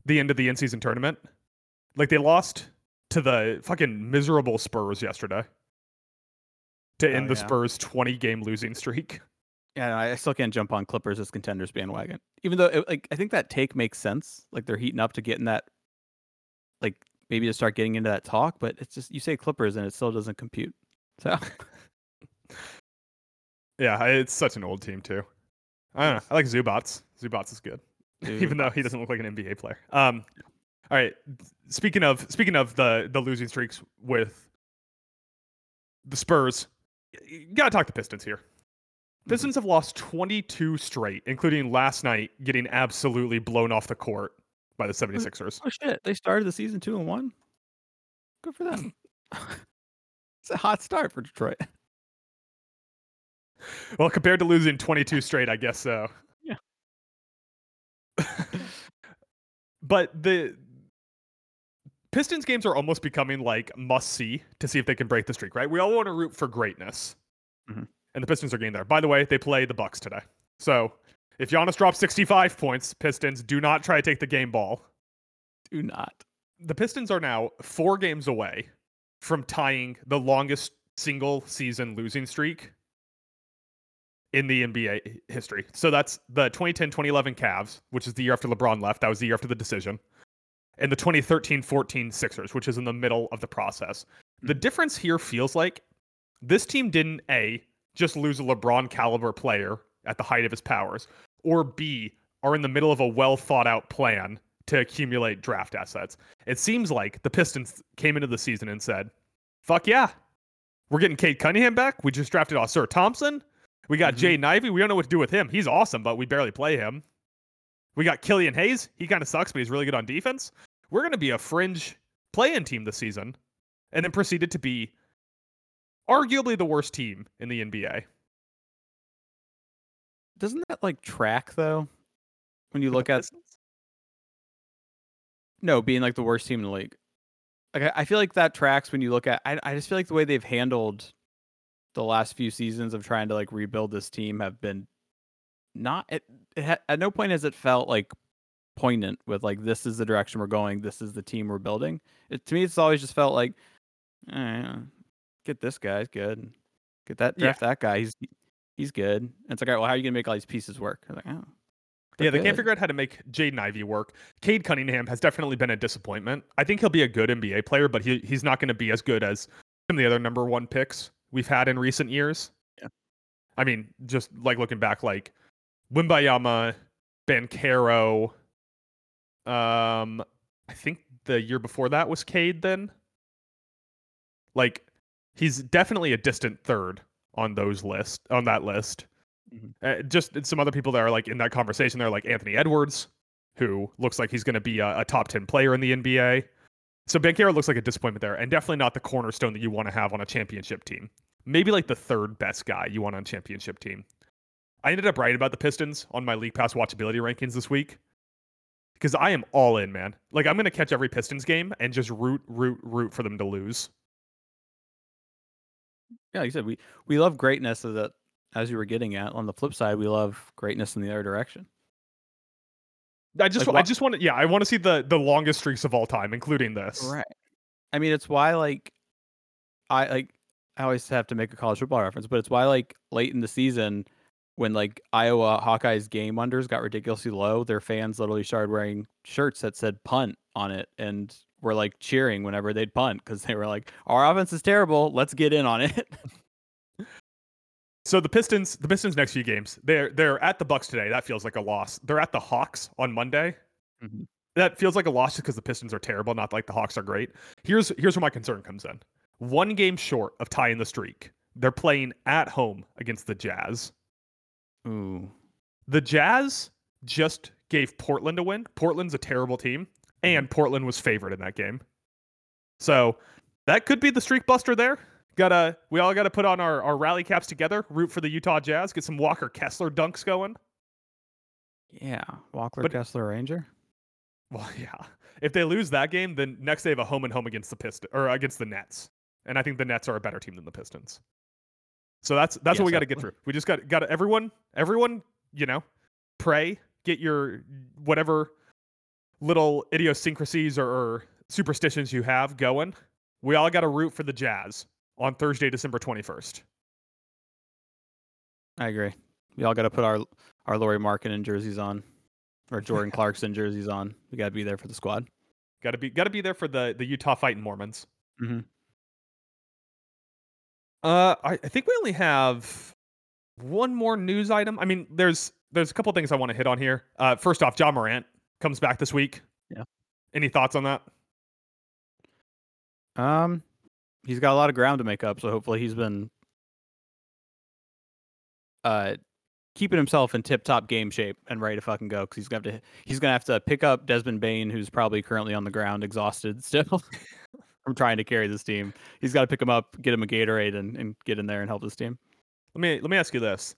the end of the in-season tournament. Like, they lost to the fucking miserable Spurs yesterday to end oh, yeah. the Spurs' twenty-game losing streak. Yeah, I still can't jump on Clippers as contenders bandwagon. Even though, it, like, I think that take makes sense. Like, they're heating up to get in that, like, maybe to start getting into that talk. But it's just, you say Clippers and it still doesn't compute. So... Yeah, it's such an old team too. I don't know. I like Zubats. Zubats is good, Zubats. Even though he doesn't look like an N B A player. Um, all right. Speaking of speaking of the the losing streaks with the Spurs, you gotta talk the Pistons here. Pistons mm-hmm. have lost twenty-two straight, including last night getting absolutely blown off the court by the 76ers. Oh shit! They started the season two and one. Good for them. It's a hot start for Detroit. Well, compared to losing twenty-two straight, I guess so. Yeah. But the Pistons games are almost becoming like must-see to see if they can break the streak, right? We all want to root for greatness. Mm-hmm. And the Pistons are getting there. By the way, they play the Bucks today. So If Giannis drops sixty-five points, Pistons, do not try to take the game ball. Do not. The Pistons are now four games away from tying the longest single season losing streak in the N B A history. So that's the twenty ten twenty eleven Cavs, which is the year after LeBron left. That was the year after the decision. And the twenty thirteen fourteen Sixers, which is in the middle of the process. The difference here feels like this team didn't, A, just lose a LeBron caliber player at the height of his powers, or B, are in the middle of a well-thought-out plan to accumulate draft assets. It seems like the Pistons came into the season and said, fuck yeah, we're getting Cade Cunningham back. We just drafted Osir Thompson. We got mm-hmm. Jaden Ivey. We don't know what to do with him. He's awesome, but we barely play him. We got Killian Hayes. He kind of sucks, but he's really good on defense. We're going to be a fringe play-in team this season, and then proceeded to be arguably the worst team in the N B A. Doesn't that like track though? When you look at no being like the worst team in the league, like I feel like that tracks when you look at. I I just feel like the way they've handled the last few seasons of trying to like rebuild this team have been not. It, it ha, at no point has it felt like poignant with like this is the direction we're going. This is the team we're building. It, to me, it's always just felt like, eh, get this guy's good. Get that draft yeah. that guy. He's. He's good. And it's like, all right, well, how are you going to make all these pieces work? I was like, oh. Yeah, they good. Can't figure out how to make Jaden Ivey work. Cade Cunningham has definitely been a disappointment. I think he'll be a good N B A player, but he he's not going to be as good as some of the other number one picks we've had in recent years. Yeah. I mean, just like looking back, like Wembayama, Banchero. Um, I think the year before that was Cade then. Like, he's definitely a distant third on those list, on that list. Mm-hmm. Uh, just some other people that are like in that conversation, they're like Anthony Edwards, who looks like he's going to be a, a top ten player in the N B A. So Banchero looks like a disappointment there, and definitely not the cornerstone that you want to have on a championship team. Maybe like the third best guy you want on a championship team. I ended up writing about the Pistons on my League Pass watchability rankings this week because I am all in, man. Like I'm going to catch every Pistons game and just root, root, root for them to lose. Yeah, like you said, we, we love greatness of that, as you were getting at. On the flip side, we love greatness in the other direction. I just like, I just want to yeah, I want to see the, the longest streaks of all time, including this. Right. I mean, it's why like I like I always have to make a college football reference, but it's why like late in the season when like Iowa Hawkeyes game unders got ridiculously low, their fans literally started wearing shirts that said punt on it and were like cheering whenever they'd punt because they were like, our offense is terrible. Let's get in on it. So the Pistons, the Pistons next few games, they're they're at the Bucks today. That feels like a loss. They're at the Hawks on Monday. Mm-hmm. That feels like a loss just because the Pistons are terrible, not like the Hawks are great. Here's here's where my concern comes in. One game short of tying the streak. They're playing at home against the Jazz. Ooh. The Jazz just gave Portland a win. Portland's a terrible team. And Portland was favored in that game. So that could be the streak buster there. Gotta, we all got to put on our, our rally caps together, root for the Utah Jazz, get some Walker Kessler dunks going. Yeah, Walker but, Kessler Ranger. Well, yeah. If they lose that game, then next they have a home and home against the Pistons or against the Nets. And I think the Nets are a better team than the Pistons. So that's that's yes, what we got to get through. We just got got to everyone everyone, you know, pray, get your whatever little idiosyncrasies or, or superstitions you have going. We all got to root for the Jazz on Thursday, December twenty-first. I agree. We all got to put our our Lauri Markkanen jerseys on, or Jordan Clarkson jerseys on. We got to be there for the squad. Got to be got to be there for the the Utah Fighting Mormons. Mm-hmm. Uh, I, I think we only have one more news item. I mean, there's there's a couple things I want to hit on here. Uh, first off, Ja Morant comes back this week. Yeah. Any thoughts on that? Um, he's got a lot of ground to make up, so hopefully he's been uh keeping himself in tip-top game shape and ready to fucking go because he's gonna have to he's gonna have to pick up Desmond Bain, who's probably currently on the ground, exhausted still from trying to carry this team. He's got to pick him up, get him a Gatorade, and, and get in there and help this team. Let me let me ask you this.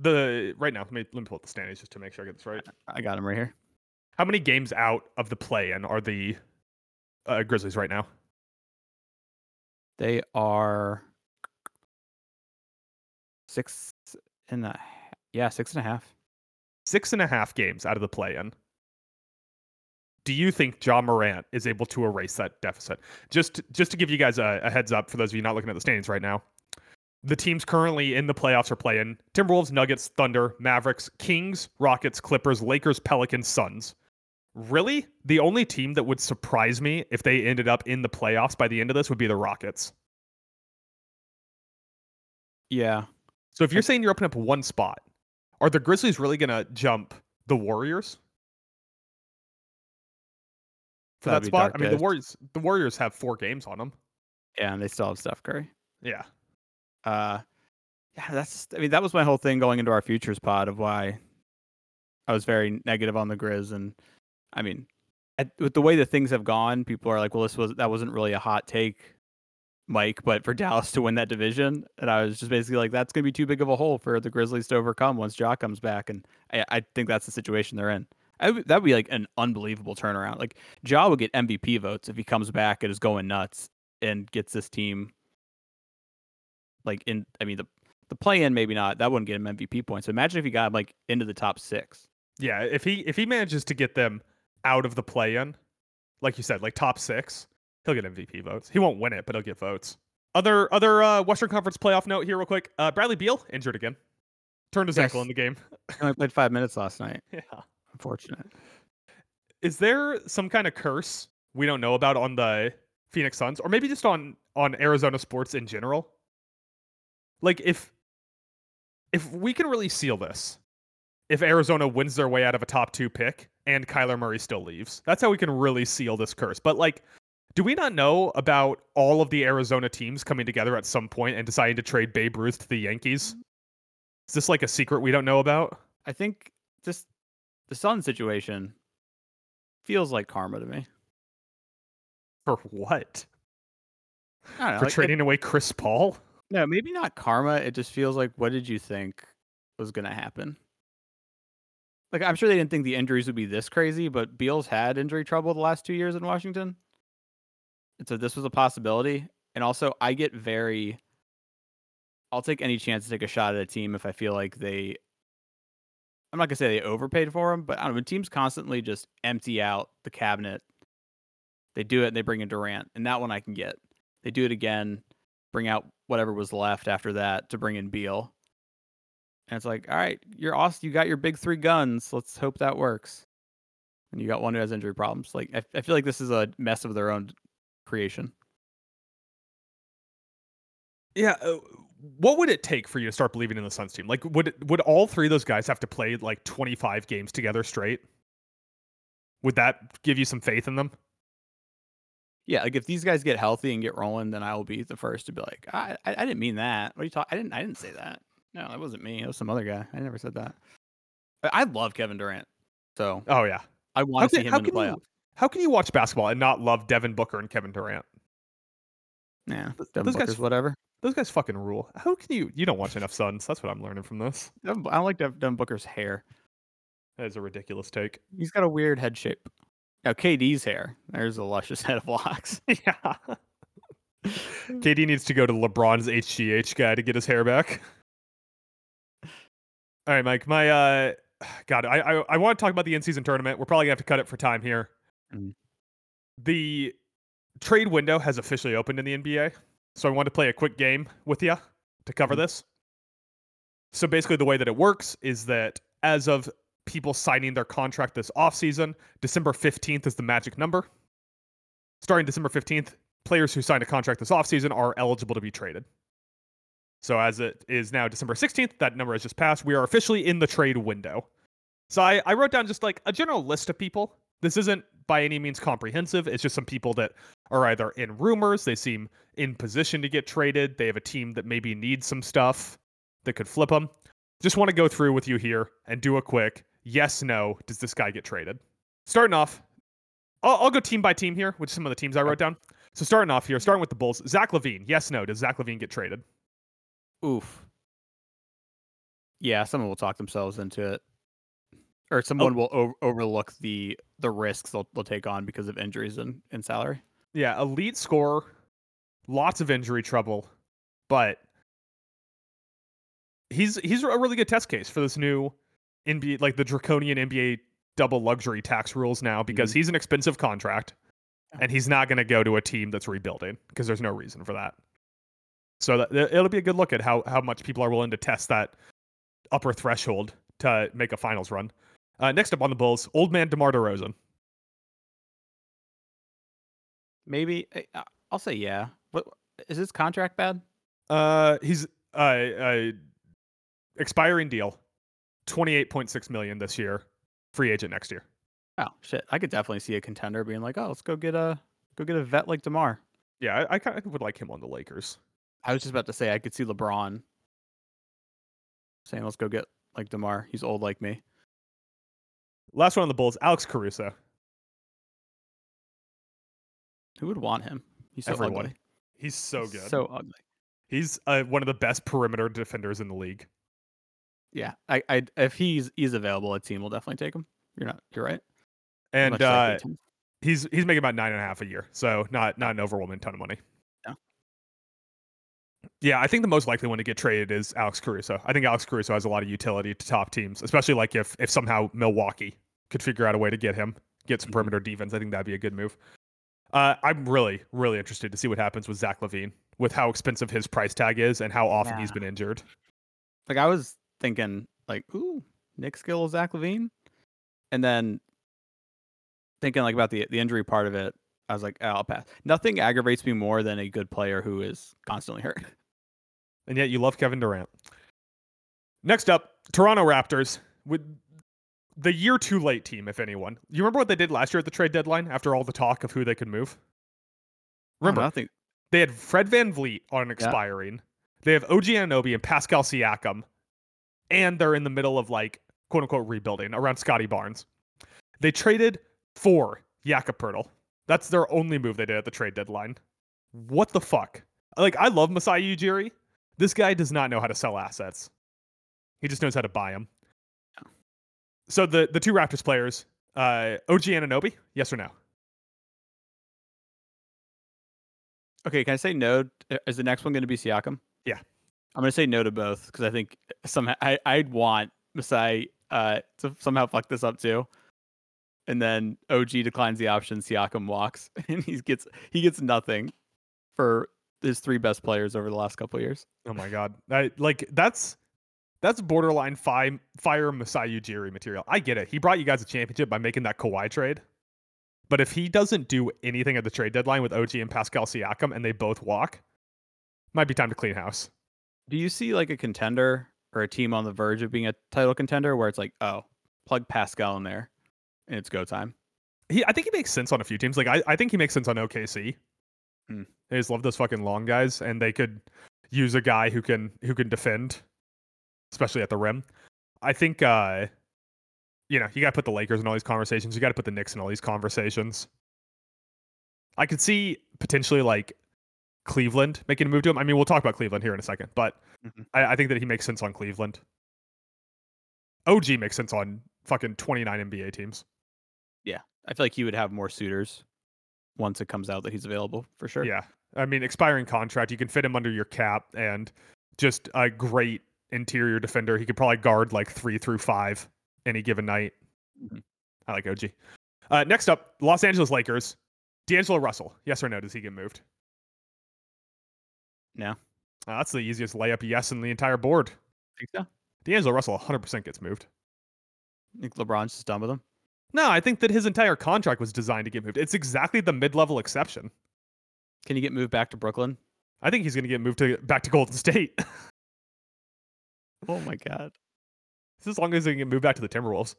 The right now, let me let me pull up the standings just to make sure I get this right. I got him right here. How many games out of the play-in are the uh, Grizzlies right now? They are six and a half. Yeah, six and a half. Six and a half games out of the play-in. Do you think Ja Morant is able to erase that deficit? Just just to give you guys a, a heads up, for those of you not looking at the standings right now, the teams currently in the playoffs are playing Timberwolves, Nuggets, Thunder, Mavericks, Kings, Rockets, Clippers, Lakers, Pelicans, Suns. Really, the only team that would surprise me if they ended up in the playoffs by the end of this would be the Rockets. Yeah. So if you're saying you're opening up one spot, are the Grizzlies really going to jump the Warriors? For That'd that spot, I mean, the Warriors the Warriors have four games on them. Yeah, and they still have Steph Curry. Yeah. Uh, yeah, that's, I mean, that was my whole thing going into our futures pod of why I was very negative on the Grizz. And I mean, at, with the way that things have gone, people are like, well, this was, that wasn't really a hot take, Mike, but for Dallas to win that division. And I was just basically like, that's going to be too big of a hole for the Grizzlies to overcome once Ja comes back. And I, I think that's the situation they're in. I would, that'd be like an unbelievable turnaround. Like Ja would get M V P votes if he comes back and is going nuts and gets this team like in. I mean, the the play in maybe not. That wouldn't get him M V P points. So imagine if he got like into the top six. Yeah, if he if he manages to get them out of the play in, like you said, like top six, he'll get M V P votes. He won't win it, but he'll get votes. Other other uh, Western Conference playoff note here, real quick. Uh, Bradley Beal injured again. Turned his yes. ankle in the game. He only played five minutes last night. Yeah. Unfortunate. Is there some kind of curse we don't know about on the Phoenix Suns, or maybe just on on Arizona sports in general? Like if if we can really seal this, if Arizona wins their way out of a top two pick and Kyler Murray still leaves, that's how we can really seal this curse. But like, do we not know about all of the Arizona teams coming together at some point and deciding to trade Babe Ruth to the Yankees? Is this like a secret we don't know about? I think just the Sun situation feels like karma to me. For what? I don't know, for like trading it, away Chris Paul? No, maybe not karma. It just feels like, what did you think was going to happen? Like, I'm sure they didn't think the injuries would be this crazy, but Beal's had injury trouble the last two years in Washington. And so this was a possibility. And also, I get very... I'll take any chance to take a shot at a team if I feel like they... I'm not going to say they overpaid for him, but I don't know. When teams constantly just empty out the cabinet, they do it and they bring in Durant, and that one I can get. They do it again, bring out whatever was left after that to bring in Beal. And it's like, all right, you're awesome. You got your big three guns. Let's hope that works. And you got one who has injury problems. Like, I, I feel like this is a mess of their own creation. Yeah. Uh... What would it take for you to start believing in the Suns team? Like, would would all three of those guys have to play like twenty-five games together straight? Would that give you some faith in them? Yeah, like if these guys get healthy and get rolling, then I will be the first to be like, I I, I didn't mean that. What are you talking? I didn't I didn't say that. No, that wasn't me. It was some other guy. I never said that. I, I love Kevin Durant. So oh yeah, I want to see him in the playoffs. How can you watch basketball and not love Devin Booker and Kevin Durant? Yeah, Devin Booker's whatever. Those guys fucking rule. How can you... You don't watch enough Suns. That's what I'm learning from this. I don't like Devin Booker's hair. That is a ridiculous take. He's got a weird head shape. Now, K D's hair. There's a luscious head of locks. Yeah. K D needs to go to LeBron's H G H guy to get his hair back. All right, Mike. My... uh, God, I, I, I want to talk about the in-season tournament. We're probably going to have to cut it for time here. Mm. The trade window has officially opened in the N B A. So I wanted to play a quick game with you to cover this. So basically the way that it works is that as of people signing their contract this offseason, December fifteenth is the magic number. Starting December fifteenth, players who signed a contract this offseason are eligible to be traded. So as it is now December sixteenth, that number has just passed. We are officially in the trade window. So I, I wrote down just like a general list of people. This isn't by any means comprehensive. It's just some people that are either in rumors, they seem in position to get traded, they have a team that maybe needs some stuff that could flip them. Just want to go through with you here and do a quick yes, no, does this guy get traded? Starting off, I'll, I'll go team by team here with some of the teams I wrote down. So starting off here, starting with the Bulls, Zach LaVine, yes, no, does Zach LaVine get traded? Oof. Yeah, someone will talk themselves into it. Or someone oh. will o- overlook the the risks they'll, they'll take on because of injuries and, and salary. Yeah, elite scorer, lots of injury trouble, but he's he's a really good test case for this new N B A, like the draconian N B A double luxury tax rules now, because mm-hmm. he's an expensive contract and he's not going to go to a team that's rebuilding because there's no reason for that. So that, it'll be a good look at how, how much people are willing to test that upper threshold to make a finals run. Uh, next up on the Bulls, old man DeMar DeRozan. Maybe I'll say yeah. What is his contract bad? Uh, he's uh, uh expiring deal, twenty eight point six million this year, free agent next year. Oh shit! I could definitely see a contender being like, oh, let's go get a go get a vet like DeMar. Yeah, I, I kind of would like him on the Lakers. I was just about to say I could see LeBron saying, let's go get like DeMar. He's old like me. Last one on the Bulls, Alex Caruso. Who would want him? He's so Everyone. ugly. He's so good. So ugly. He's uh, one of the best perimeter defenders in the league. Yeah, I, I if he's he's available, a team will definitely take him. You're not. You're right. And uh, he's he's making about nine and a half a year, so not not an overwhelming ton of money. Yeah. Yeah, I think the most likely one to get traded is Alex Caruso. I think Alex Caruso has a lot of utility to top teams, especially like if if somehow Milwaukee could figure out a way to get him, get some mm-hmm. perimeter defense. I think that'd be a good move. Uh, I'm really, really interested to see what happens with Zach LaVine, with how expensive his price tag is and how often yeah. he's been injured. Like, I was thinking, like, ooh, Nick Skills, Zach LaVine. And then thinking, like, about the, the injury part of it, I was like, oh, I'll pass. Nothing aggravates me more than a good player who is constantly hurt. And yet you love Kevin Durant. Next up, Toronto Raptors with the year too late team, if anyone. You remember what they did last year at the trade deadline after all the talk of who they could move? Remember, I think they had Fred VanVleet on an expiring. Yeah. They have O G Anunoby and Pascal Siakam. And they're in the middle of, like, quote unquote rebuilding around Scotty Barnes. They traded for Jakob Poeltl. That's their only move they did at the trade deadline. What the fuck? Like, I love Masai Ujiri. This guy does not know how to sell assets. He just knows how to buy them. So the, the two Raptors players, uh, O G Anunoby, yes or no? Okay, can I say no? Is the next one going to be Siakam? Yeah. I'm going to say no to both because I think somehow I, I'd want Masai uh, to somehow fuck this up too. And then O G declines the option, Siakam walks, and he gets he gets nothing for his three best players over the last couple of years. Oh my God. I, like, that's... That's borderline fi- fire Masai Ujiri material. I get it. He brought you guys a championship by making that Kawhi trade. But if he doesn't do anything at the trade deadline with O G and Pascal Siakam and they both walk, might be time to clean house. Do you see like a contender or a team on the verge of being a title contender where it's like, oh, plug Pascal in there and it's go time? He, I think he makes sense on a few teams. Like I, I think he makes sense on O K C. Mm. They just love those fucking long guys and they could use a guy who can who can defend. Especially at the rim. I think, uh, you know, you got to put the Lakers in all these conversations. You got to put the Knicks in all these conversations. I could see potentially like Cleveland making a move to him. I mean, we'll talk about Cleveland here in a second, but mm-hmm. I, I think that he makes sense on Cleveland. O G makes sense on fucking twenty-nine N B A teams. Yeah. I feel like he would have more suitors once it comes out that he's available for sure. Yeah. I mean, expiring contract, you can fit him under your cap and just a great interior defender. He could probably guard like three through five any given night. Mm-hmm. I like O G. Uh, next up, Los Angeles Lakers. D'Angelo Russell. Yes or no? Does he get moved? No. Uh, that's the easiest layup yes in the entire board. I think so. D'Angelo Russell one hundred percent gets moved. I think LeBron's just done with him? No, I think that his entire contract was designed to get moved. It's exactly the mid-level exception. Can he get moved back to Brooklyn? I think he's going to get moved to back to Golden State. Oh my God! It's as long as they can move back to the Timberwolves.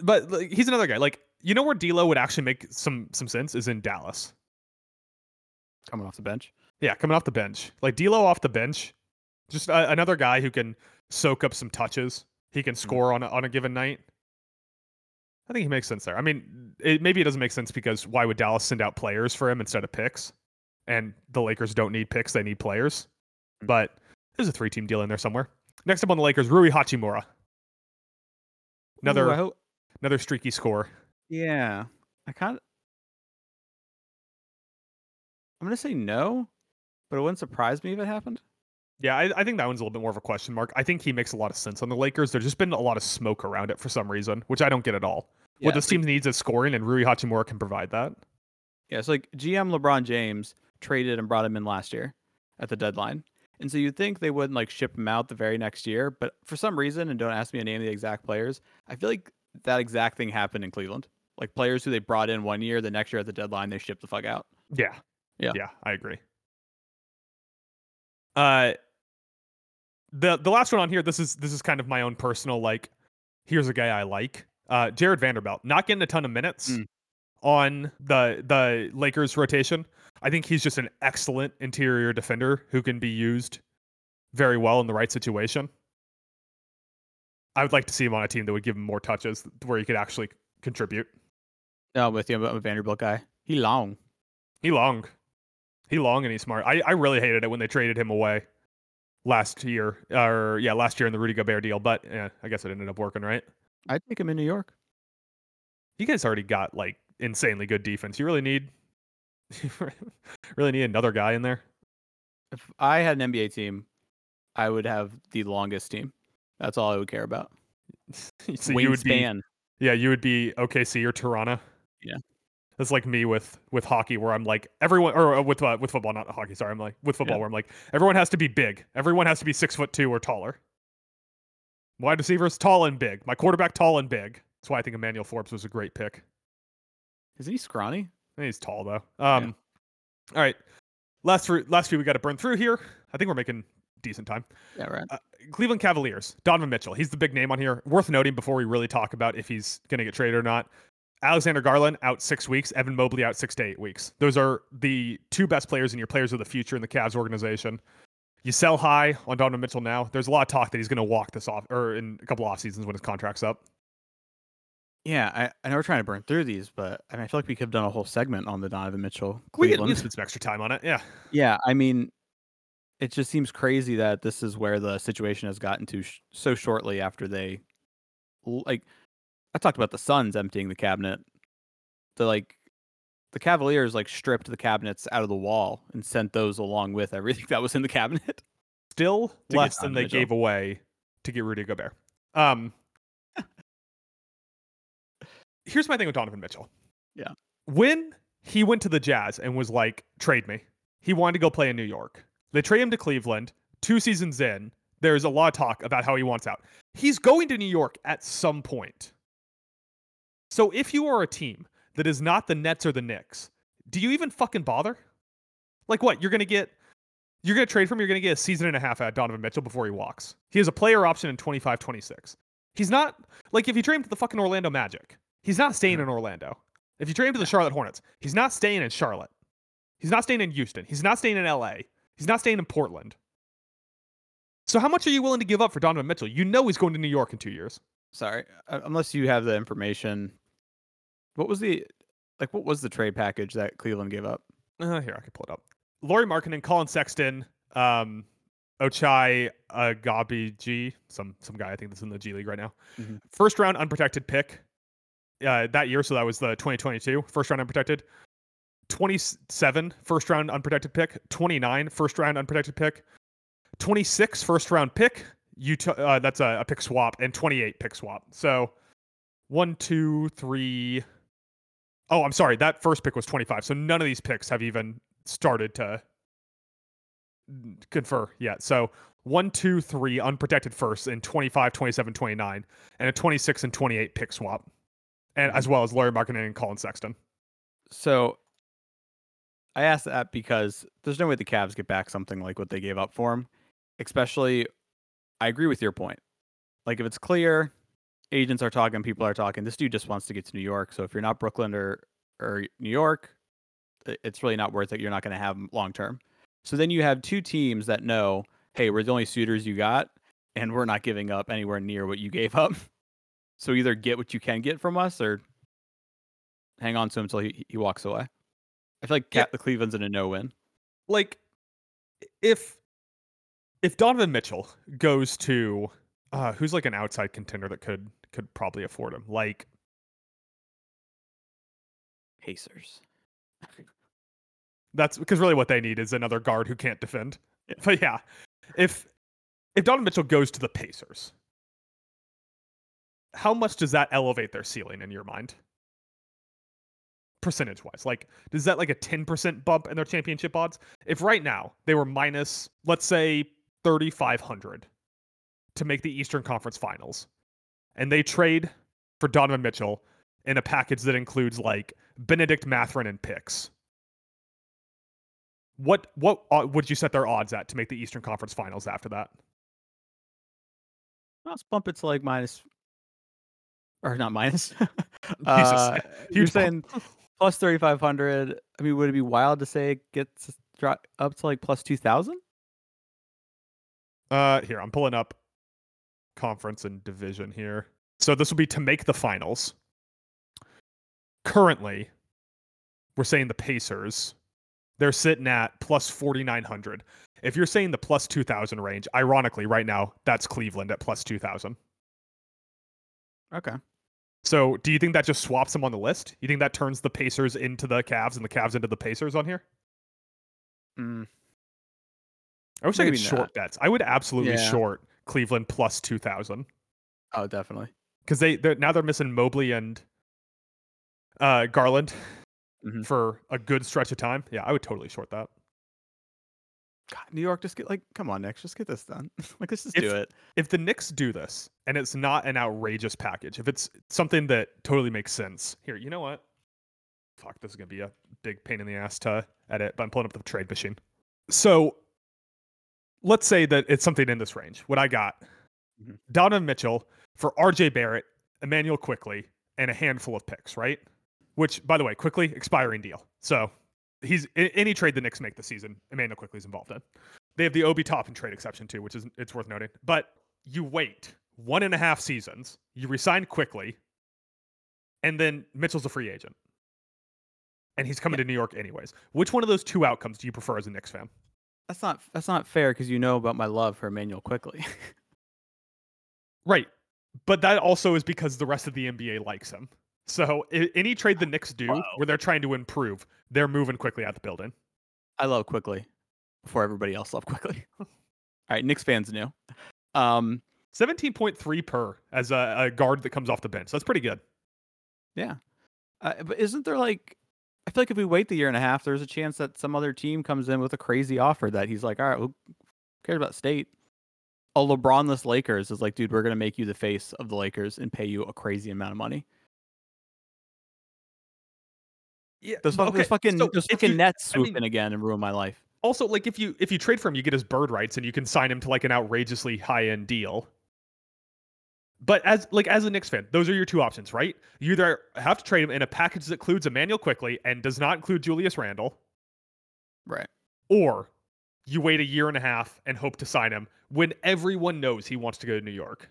But like, he's another guy. Like, you know where D'Lo would actually make some some sense is in Dallas. Coming off the bench. Yeah, coming off the bench. Like D'Lo off the bench, just uh, another guy who can soak up some touches. He can score mm-hmm. on a, on a given night. I think he makes sense there. I mean, it, maybe it doesn't make sense because why would Dallas send out players for him instead of picks? And the Lakers don't need picks; they need players. Mm-hmm. But there's a three-team deal in there somewhere. Next up on the Lakers, Rui Hachimura. Another Ooh, hope... another streaky score. Yeah. I kind of... I'm going to say no, but it wouldn't surprise me if it happened. Yeah, I, I think that one's a little bit more of a question mark. I think he makes a lot of sense on the Lakers. There's just been a lot of smoke around it for some reason, which I don't get at all. Yeah, what this team needs is scoring, and Rui Hachimura can provide that. Yeah, it's so like G M LeBron James traded and brought him in last year at the deadline. And so you'd think they wouldn't like ship him out the very next year, but for some reason, and don't ask me to name the exact players, I feel like that exact thing happened in Cleveland. Like players who they brought in one year, the next year at the deadline, they shipped the fuck out. Yeah. Yeah. Yeah, I agree. Uh, the the last one on here, this is this is kind of my own personal, like, here's a guy I like. Uh, Jared Vanderbilt, not getting a ton of minutes mm. on the the Lakers rotation. I think he's just an excellent interior defender who can be used very well in the right situation. I would like to see him on a team that would give him more touches where he could actually contribute. No, I'm with you. I'm a Vanderbilt guy. He long. He long. He long and he's smart. I, I really hated it when they traded him away last year. Or yeah, last year in the Rudy Gobert deal. But yeah, I guess it ended up working, right? I'd take him in New York. You guys already got like insanely good defense. You really need you really need another guy in there. If I had an N B A team, I would have the longest team. That's all I would care about. So you would be, yeah, you would be O K C or Toronto. Yeah. That's like me with, with hockey, where I'm like everyone, or with uh, with football, not hockey. Sorry, I'm like with football, yeah. where I'm like everyone has to be big. Everyone has to be six foot two or taller. Wide receivers tall and big. My quarterback tall and big. That's why I think Emmanuel Forbes was a great pick. Is he scrawny? I think he's tall though. Um, yeah. All right, last for, last few we got to burn through here. I think we're making decent time. Yeah, right. Uh, Cleveland Cavaliers. Donovan Mitchell. He's the big name on here. Worth noting before we really talk about if he's going to get traded or not. Alexander Garland out six weeks, Evan Mobley out six to eight weeks. Those are the two best players and your players of the future in the Cavs organization. You sell high on Donovan Mitchell now. There's a lot of talk that he's going to walk this off, or in a couple off seasons when his contract's up. Yeah, I, I know we're trying to burn through these, but I mean, I feel like we could have done a whole segment on the Donovan Mitchell. We could spend some extra time on it. Yeah. Yeah, I mean, it just seems crazy that this is where the situation has gotten to sh- so shortly after they, like. I talked about the Suns emptying the cabinet. The like, the Cavaliers like stripped the cabinets out of the wall and sent those along with everything that was in the cabinet. Still less than they Mitchell. gave away to get Rudy Gobert. Um, here's my thing with Donovan Mitchell. Yeah, when he went to the Jazz and was like, "Trade me," he wanted to go play in New York. They trade him to Cleveland. Two seasons in, there's a lot of talk about how he wants out. He's going to New York at some point. So if you are a team that is not the Nets or the Knicks, do you even fucking bother? Like what? You're going to get, you're going to trade from, you're going to get a season and a half out of Donovan Mitchell before he walks. He has a player option in twenty-five twenty-six. He's not, like if you trade him to the fucking Orlando Magic, he's not staying in Orlando. If you trade him to the Charlotte Hornets, he's not staying in Charlotte. He's not staying in Houston. He's not staying in L A. He's not staying in Portland. So how much are you willing to give up for Donovan Mitchell? You know he's going to New York in two years. Sorry, unless you have the information. What was the like? What was the trade package that Cleveland gave up? Uh, here, I can pull it up. Lauri Markkanen, Colin Sexton, um, Ochai Agbaji, some some guy I think that's in the G League right now. Mm-hmm. First round unprotected pick uh, that year, so that was the twenty twenty-two first round unprotected. twenty-seven first round unprotected pick. twenty-nine first round unprotected pick. twenty-six first round pick. Utah, uh, that's a, a pick swap, and twenty-eight pick swap. So one, two, three. Oh, I'm sorry. That first pick was twenty-five. So none of these picks have even started to confer yet. So one, two, three unprotected firsts in twenty-five, twenty-seven, twenty-nine, and a twenty-six and twenty-eight pick swap, and as well as Lauri Markkanen and Colin Sexton. So I asked that because there's no way the Cavs get back something like what they gave up for him, especially. I agree with your point. Like, if it's clear, agents are talking, people are talking, this dude just wants to get to New York. So if you're not Brooklyn or, or New York, it's really not worth it. You're not going to have them long term. So then you have two teams that know, hey, we're the only suitors you got, and we're not giving up anywhere near what you gave up. So either get what you can get from us or hang on to him until he, he walks away. I feel like yeah. the Cleveland's in a no-win. Like, if... If Donovan Mitchell goes to uh, who's like an outside contender that could could probably afford him, like Pacers. That's because really what they need is another guard who can't defend. Yeah. But yeah, if if Donovan Mitchell goes to the Pacers, how much does that elevate their ceiling in your mind? Percentage wise, like, does that like a ten percent bump in their championship odds? If right now they were minus, let's say, thirty-five hundred to make the Eastern Conference Finals, and they trade for Donovan Mitchell in a package that includes like Benedict Mathurin and picks, what what would you set their odds at to make the Eastern Conference Finals after that? Let's bump it to like minus, or not minus. uh, you're saying plus thirty-five hundred. I mean, would it be wild to say it gets up to like plus two thousand? Uh, here, I'm pulling up conference and division here. So this will be to make the finals. Currently, we're saying the Pacers, they're sitting at plus forty-nine hundred. If you're saying the plus two thousand range, ironically, right now, that's Cleveland at plus two thousand. Okay. So do you think that just swaps them on the list? You think that turns the Pacers into the Cavs and the Cavs into the Pacers on here? Mm. I wish Maybe I could not. short bets. I would absolutely yeah. short Cleveland plus two thousand. Oh, definitely. Because they they're, now they're missing Mobley and uh, Garland mm-hmm. for a good stretch of time. Yeah, I would totally short that. God, New York, just get like, come on, Knicks, just get this done. Like, let's just if, do it. If the Knicks do this, and it's not an outrageous package, if it's something that totally makes sense, here, you know what? Fuck, this is gonna be a big pain in the ass to edit, but I'm pulling up the trade machine. So, let's say that it's something in this range. What I got: mm-hmm. Donovan Mitchell for R J Barrett, Immanuel Quickley, and a handful of picks, right? Which, by the way, Quickley expiring deal, so. He's any trade the Knicks make this season, Immanuel Quickley's involved in. They have the Obi Toppin trade exception too, which is it's worth noting. But you wait one and a half seasons, you resign Quickley, and then Mitchell's a free agent, and he's coming yeah. to New York anyways. Which one of those two outcomes do you prefer as a Knicks fan? That's not that's not fair because you know about my love for Immanuel Quickley, right? But that also is because the rest of the N B A likes him. So any trade the Knicks do Whoa. where they're trying to improve, they're moving Quickley out the building. I love Quickley before everybody else loved Quickley. All right, Knicks fans knew. Um, seventeen point three per as a, a guard that comes off the bench. That's pretty good. Yeah. Uh, but isn't there like, I feel like if we wait the year and a half, there's a chance that some other team comes in with a crazy offer that he's like, all right, who cares about state? A LeBron-less Lakers is like, dude, we're going to make you the face of the Lakers and pay you a crazy amount of money. Yeah, those, okay. those fucking, so those fucking you, Nets swoop I mean, in again and ruin my life. Also, like if you if you trade for him, you get his bird rights and you can sign him to like an outrageously high end deal. But as like as a Knicks fan, those are your two options, right? You either have to trade him in a package that includes Immanuel Quickley and does not include Julius Randle, right? Or you wait a year and a half and hope to sign him when everyone knows he wants to go to New York.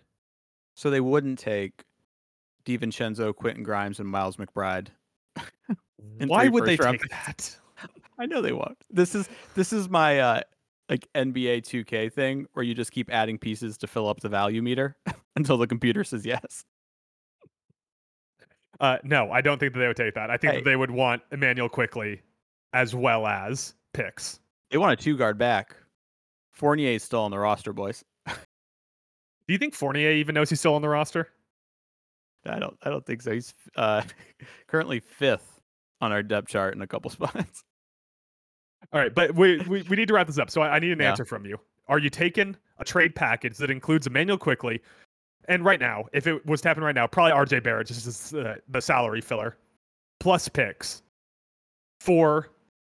So they wouldn't take DiVincenzo, Quentin Grimes, and Miles McBride. Why would they take that? I know they won't. This is this is my uh, like N B A two K thing where you just keep adding pieces to fill up the value meter until the computer says yes. Uh, no, I don't think that they would take that. I think hey. that they would want Immanuel Quickley as well as picks. They want a two guard back. Fournier's still on the roster, boys. Do you think Fournier even knows he's still on the roster? I don't. I don't think so. He's uh, currently fifth on our depth chart in a couple spots. All right, but we, we, we need to wrap this up. So I, I need an yeah. answer from you. Are you taking a trade package that includes Immanuel Quickley? And right now, if it was to happen right now, probably R J Barrett, just as uh, the salary filler, plus picks for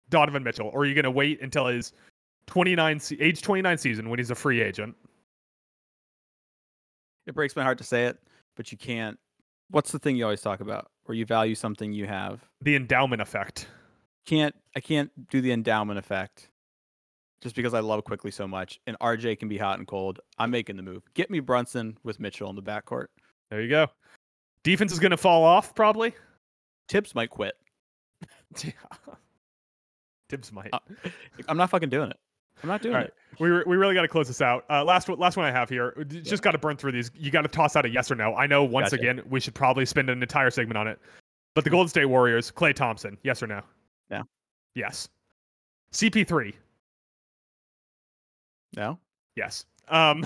Donovan Mitchell. Or are you going to wait until his twenty-nine age twenty-nine season when he's a free agent? It breaks my heart to say it, but you can't. What's the thing you always talk about where you value something you have? The endowment effect. Can't I can't do the endowment effect just because I love Quickley so much. And R J can be hot and cold. I'm making the move. Get me Brunson with Mitchell in the backcourt. There you go. Defense is going to fall off probably. Tibbs might quit. yeah. Tibbs might. Uh, I'm not fucking doing it. I'm not doing right. it. We re- we really got to close this out. Uh, last last one I have here. Just yeah. got to burn through these. You got to toss out a yes or no. I know once gotcha. again we should probably spend an entire segment on it. But the Golden State Warriors, Klay Thompson, yes or no? No. Yes. C P three. No. Yes. Um,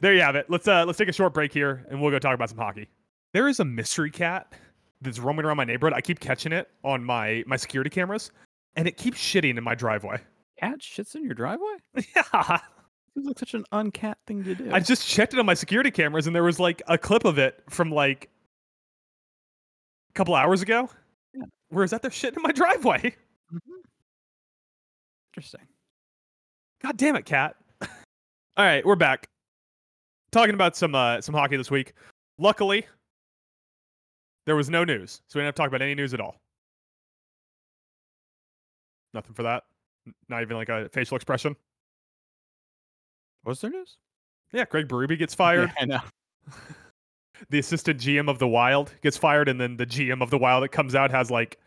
there you have it. Let's uh, let's take a short break here, and we'll go talk about some hockey. There is a mystery cat that's roaming around my neighborhood. I keep catching it on my my security cameras, and it keeps shitting in my driveway. Cat shits in your driveway? Yeah. Seems like such an uncat thing to do. I just checked it on my security cameras, and there was like a clip of it from like a couple hours ago. Yeah. Where is that? They're shitting in my driveway. Mm-hmm. Interesting. God damn it, cat. All right, we're back. Talking about some uh, some hockey this week. Luckily, there was no news, so we didn't have to talk about any news at all. Nothing for that. Not even like a facial expression. Was there news? Yeah, Greg Berube gets fired. Yeah, I know. The assistant G M of the Wild gets fired, and then the G M of the Wild that comes out has like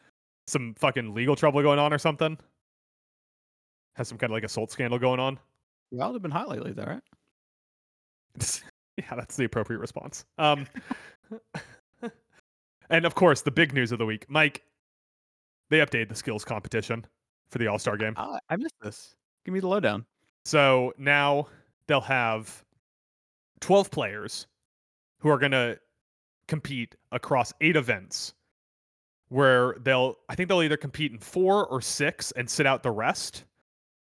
some fucking legal trouble going on or something. Has some kind of like assault scandal going on. The Wild have been hot lately, though, right? Yeah, that's the appropriate response. Um, and of course, the big news of the week, Mike. They updated the skills competition for the All-Star game. Uh, I missed this. Give me the lowdown. So now they'll have twelve players who are going to compete across eight events where they'll, I think they'll either compete in four or six and sit out the rest.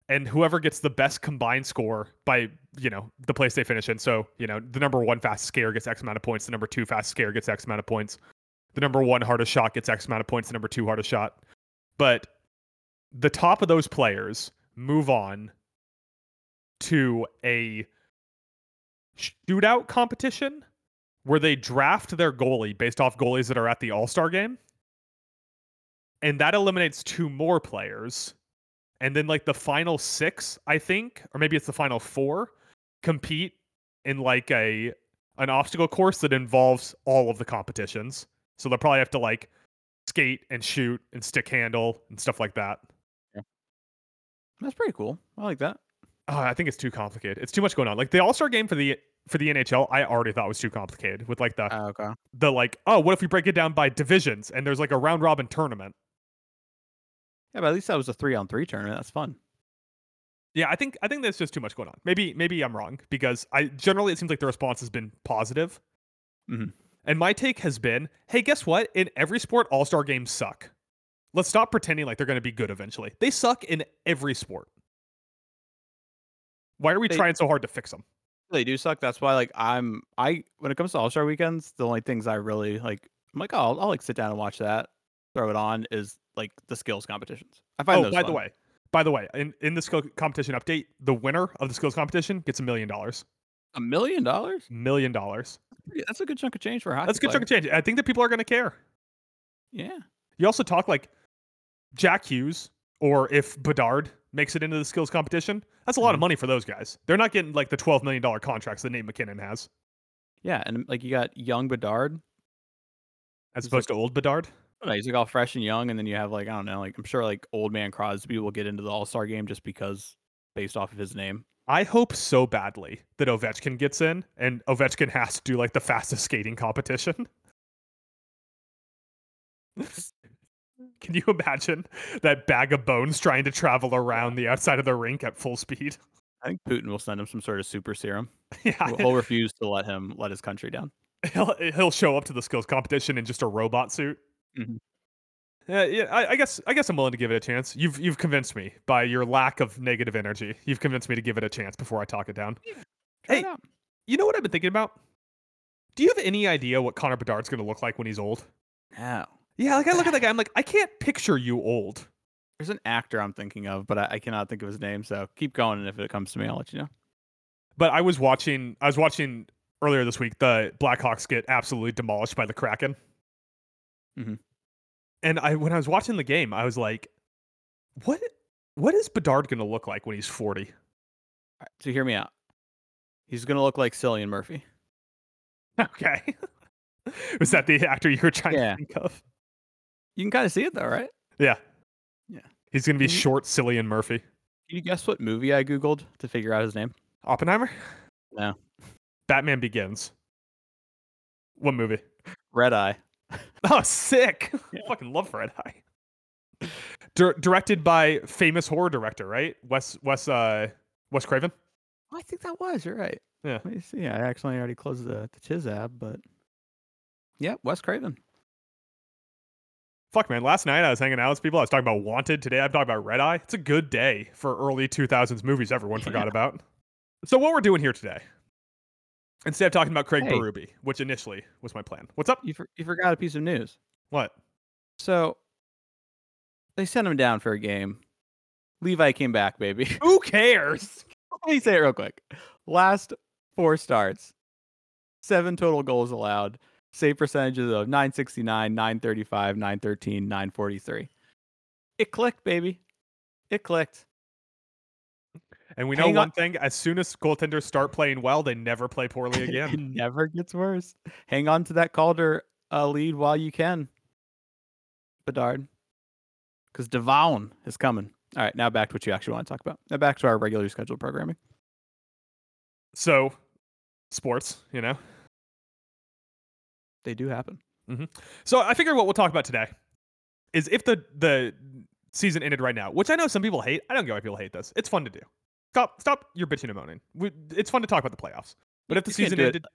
And whoever gets the best combined score by, you know, the place they finish in. So, you know, the number one fastest skater gets X amount of points. The number two fastest skater gets X amount of points. The number one hardest shot gets X amount of points. The number two hardest shot. But the top of those players move on to a shootout competition where they draft their goalie based off goalies that are at the All-Star game. And that eliminates two more players. And then like the final six, I think, or maybe it's the final four, compete in like a an obstacle course that involves all of the competitions. So they'll probably have to like skate and shoot and stick handle and stuff like that. Yeah. That's pretty cool. I like that. Oh, I think it's too complicated. It's too much going on. Like the All-Star game for the for the N H L, I already thought was too complicated with like the, oh, okay. the like, oh, what if we break it down by divisions and there's like a round robin tournament? Yeah, but at least that was a three on three tournament. That's fun. Yeah, I think I think there's just too much going on. Maybe maybe I'm wrong because I generally it seems like the response has been positive. Mm-hmm. And my take has been, hey, guess what? In every sport, All-Star games suck. Let's stop pretending like they're going to be good eventually. They suck in every sport. Why are we they, trying so hard to fix them? They do suck. That's why, like, I'm I when it comes to All-Star weekends, the only things I really like, I'm like, oh, I'll, I'll like sit down and watch that, throw it on is. Like the skills competitions. I find oh, those by fun. the way, by the way, in, in the skill competition update, the winner of the skills competition gets a million dollars. A million dollars? Million dollars. That's a good chunk of change for a hockey That's a good player. chunk of change. I think that people are going to care. Yeah. You also talk like Jack Hughes, or if Bedard makes it into the skills competition, that's a lot mm-hmm. of money for those guys. They're not getting like the twelve million dollars contracts that Nate McKinnon has. Yeah. And like you got young Bedard. As opposed like- to old Bedard. No, he's like all fresh and young, and then you have like I don't know, like I'm sure like old man Crosby will get into the All-Star game just because based off of his name. I hope so badly that Ovechkin gets in, and Ovechkin has to do like the fastest skating competition. Can you imagine that bag of bones trying to travel around the outside of the rink at full speed? I think Putin will send him some sort of super serum. Yeah, he'll refuse to let him let his country down. He'll he'll show up to the skills competition in just a robot suit. Mm-hmm. Yeah, yeah. I, I guess I guess I'm willing to give it a chance. You've you've convinced me by your lack of negative energy. You've convinced me to give it a chance before I talk it down. Yeah, hey, it you know what I've been thinking about? Do you have any idea what Connor Bedard's going to look like when he's old? No. Yeah, like I look at that guy, I'm like, I can't picture you old. There's an actor I'm thinking of, but I, I cannot think of his name. So keep going, and if it comes to me, I'll let you know. But I was watching. I was watching earlier this week. The Blackhawks get absolutely demolished by the Kraken. Mm-hmm. And I, when I was watching the game, I was like, "What? What is Bedard going to look like when he's forty?" Right, so hear me out. He's going to look like Cillian Murphy. Okay. Was that the actor you were trying yeah. to think of? You can kind of see it though, right? Yeah. Yeah. He's going to be can short you, Cillian Murphy. Can you guess what movie I Googled to figure out his name? Oppenheimer? No. Batman Begins. What movie? Red Eye. Oh, sick! Yeah. I fucking love Red Eye. D- directed by famous horror director, right? Wes Wes uh Wes Craven? I think that was. You're right. Yeah. Let me see. I actually already closed the, the Chiz app, but yeah, Wes Craven. Fuck, man. Last night I was hanging out with people. I was talking about Wanted. Today I'm talking about Red Eye. It's a good day for early two thousands movies everyone yeah. forgot about. So what we're doing here today, instead of talking about Craig hey. Berube, which initially was my plan. What's up? You, for, you forgot a piece of news. What? So they sent him down for a game. Levi came back, baby. Who cares? Let me say it real quick. Last four starts, seven total goals allowed. Save percentages of nine sixty-nine, nine thirty-five, nine thirteen, nine forty-three. It clicked, baby. It clicked. And we know Hang one on. thing. As soon as goaltenders start playing well, they never play poorly again. It never gets worse. Hang on to that Calder uh, lead while you can, Bedard. Because Devon is coming. All right, now back to what you actually want to talk about. Now back to our regularly scheduled programming. So, sports, you know. They do happen. Mm-hmm. So I figure what we'll talk about today is if the, the season ended right now, which I know some people hate. I don't get why people hate this. It's fun to do. Stop stop your bitching and moaning. We, it's fun to talk about the playoffs. But if the season ended,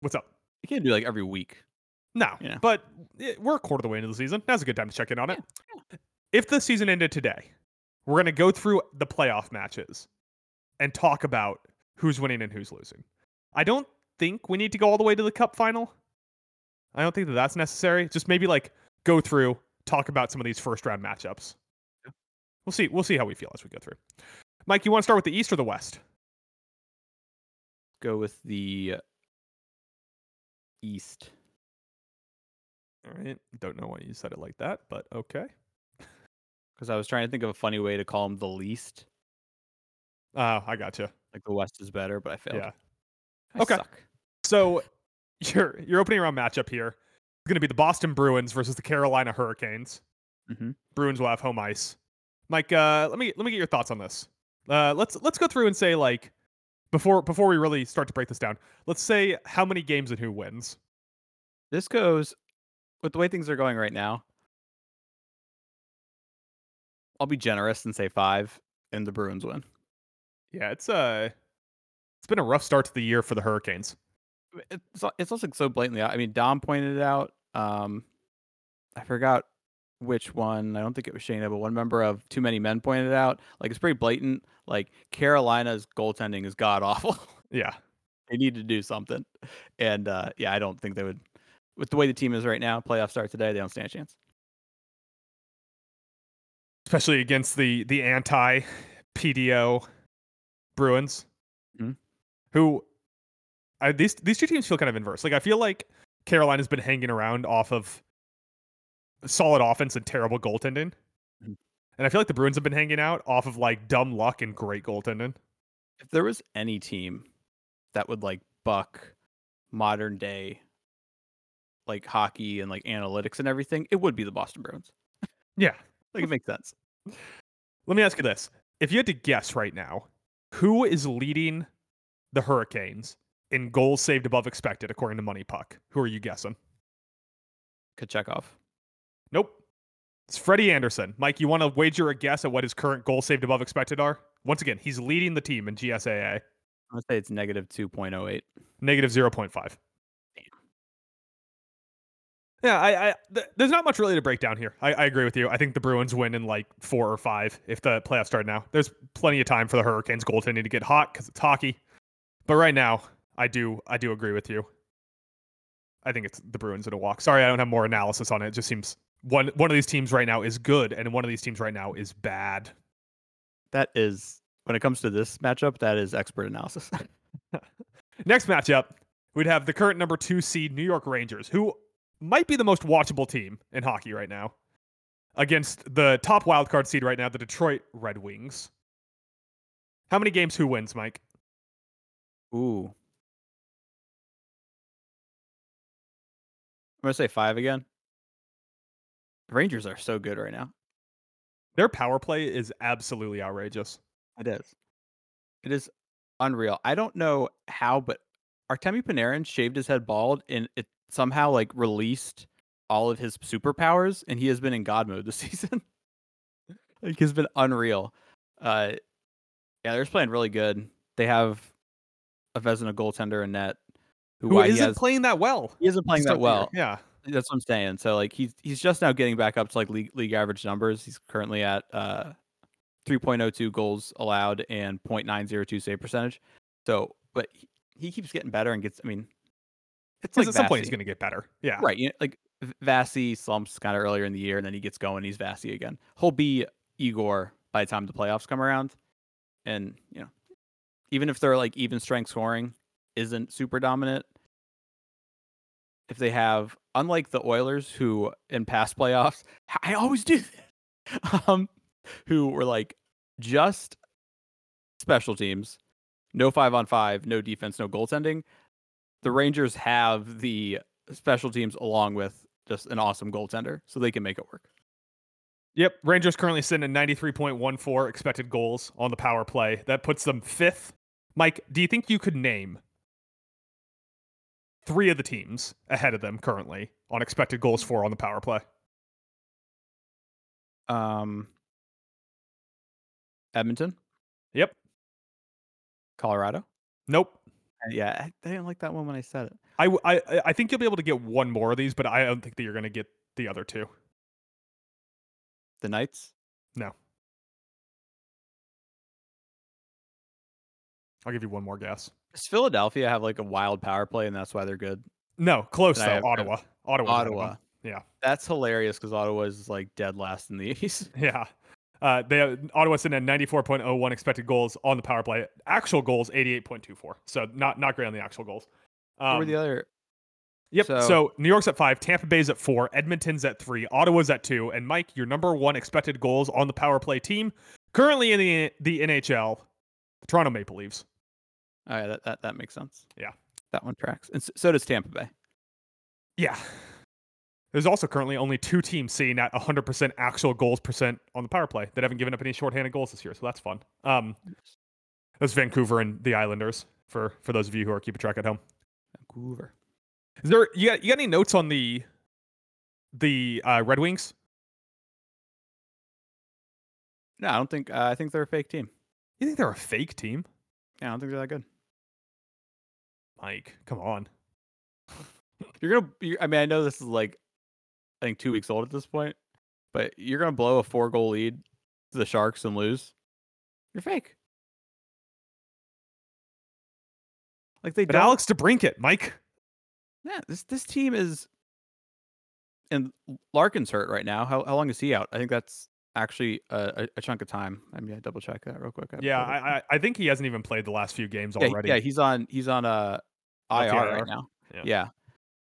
what's up? You can't do like every week. No, yeah. but it, we're a quarter of the way into the season. Now's a good time to check in on it. Yeah. Yeah. If the season ended today, we're going to go through the playoff matches and talk about who's winning and who's losing. I don't think we need to go all the way to the cup final. I don't think that that's necessary. Just maybe like go through, talk about some of these first round matchups. Yeah. We'll see. We'll see how we feel as we go through. Mike, you want to start with the East or the West? Go with the East. All right. Don't know why you said it like that, but okay. Because I was trying to think of a funny way to call them the least. Oh, uh, I gotcha. Like the West is better, but I failed. Yeah. I okay. Suck. So. Your your opening round matchup here is going to be the Boston Bruins versus the Carolina Hurricanes. Mm-hmm. Bruins will have home ice. Mike, uh, let me let me get your thoughts on this. Uh, let's let's go through and say like before before we really start to break this down. Let's say how many games and who wins. This goes with the way things are going right now. I'll be generous and say five, and the Bruins win. Yeah, it's uh, it's been a rough start to the year for the Hurricanes. It's it's also so blatantly out. I mean, Dom pointed it out. Um, I forgot which one. I don't think it was Shayna, but one member of Too Many Men pointed it out. Like, it's pretty blatant. Like, Carolina's goaltending is god awful. Yeah, they need to do something. And uh, yeah, I don't think they would. With the way the team is right now, playoff start today, they don't stand a chance. Especially against the the anti P D O Bruins, mm-hmm. who. I, these these two teams feel kind of inverse. Like, I feel like Carolina's been hanging around off of solid offense and terrible goaltending. Mm-hmm. And I feel like the Bruins have been hanging out off of, like, dumb luck and great goaltending. If there was any team that would, like, buck modern day, like, hockey and, like, analytics and everything, it would be the Boston Bruins. Yeah. Like, it makes sense. Let me ask you this. If you had to guess right now, who is leading the Hurricanes in goals saved above expected, according to Money Puck? Who are you guessing? Kochekov. Nope. It's Freddie Anderson. Mike, you want to wager a guess at what his current goals saved above expected are? Once again, he's leading the team in G S A A. I'm going to say it's negative two point oh eight. Negative zero point five. Damn. Yeah, I, I th- there's not much really to break down here. I, I agree with you. I think the Bruins win in like four or five if the playoffs start now. There's plenty of time for the Hurricanes goaltending to get hot because it's hockey. But right now, I do I do agree with you. I think it's the Bruins in a walk. Sorry, I don't have more analysis on it. It just seems one one of these teams right now is good and one of these teams right now is bad. That is, when it comes to this matchup, that is expert analysis. Next matchup, we'd have the current number two seed New York Rangers, who might be the most watchable team in hockey right now, against the top wildcard seed right now, the Detroit Red Wings. How many games who wins, Mike? Ooh. I'm going to say five again. The Rangers are so good right now. Their power play is absolutely outrageous. It is. It is unreal. I don't know how, but Artemi Panarin shaved his head bald and it somehow like released all of his superpowers, and he has been in God mode this season. Like, he's been unreal. Uh, Yeah, they're just playing really good. They have a Vezina goaltender in net who, who isn't has, playing that well. He isn't playing that well. There. Yeah. That's what I'm saying. So like he's he's just now getting back up to like league, league average numbers. He's currently at uh, three point oh two goals allowed and point nine oh two save percentage. So, but he, he keeps getting better and gets. I mean, it's like at some point he's going to get better. Yeah, right. You know, like Vasi slumps kind of earlier in the year, and then he gets going. He's Vasi again. He'll be Igor by the time the playoffs come around. And you know, even if they're like even strength scoring isn't super dominant, if they have, unlike the Oilers, who in past playoffs, I always do this, um, who were like just special teams, no five on five, no defense, no goaltending. The Rangers have the special teams along with just an awesome goaltender, so they can make it work. Yep. Rangers currently sitting at ninety-three point one four expected goals on the power play. That puts them fifth. Mike, do you think you could name three of the teams ahead of them currently on expected goals for on the power play? Um, Edmonton. Yep. Colorado. Nope. Yeah, I didn't like that one when I said it. I, I, I think you'll be able to get one more of these, but I don't think that you're going to get the other two. The Knights? No. I'll give you one more guess. Does Philadelphia have like a wild power play and that's why they're good? No, close though. Have, Ottawa. Ottawa. Ottawa. Yeah. That's hilarious because Ottawa is like dead last in the East. Yeah. Uh, they have, Ottawa's in at ninety-four point oh one expected goals on the power play. Actual goals, eighty-eight point two four. So not not great on the actual goals. Um, Who were the other? Yep. So, so New York's at five, Tampa Bay's at four, Edmonton's at three, Ottawa's at two. And Mike, your number one expected goals on the power play team currently in the the N H L, the Toronto Maple Leafs. All right, that, that, that makes sense. Yeah. That one tracks. And so, so does Tampa Bay. Yeah. There's also currently only two teams seeing at one hundred percent actual goals percent on the power play that haven't given up any shorthanded goals this year, so that's fun. Um, that's Vancouver and the Islanders, for, for those of you who are keeping track at home. Vancouver. Is there you got you got any notes on the the uh, Red Wings? No, I don't think. Uh, I think they're a fake team. You think they're a fake team? Yeah, I don't think they're that good. Mike, come on. You're gonna. You're, I mean, I know this is like, I think two weeks old at this point, but you're gonna blow a four goal lead to the Sharks and lose. You're fake. Like they. But don't. Alex DeBrincat, Mike. Yeah, this this team is, and Larkin's hurt right now. How how long is he out? I think that's actually a, a, a chunk of time. I mean, I double check that real quick. I yeah, I, I I think he hasn't even played the last few games yeah, already. Yeah, he's on he's on a uh, I R right now. Yeah. yeah,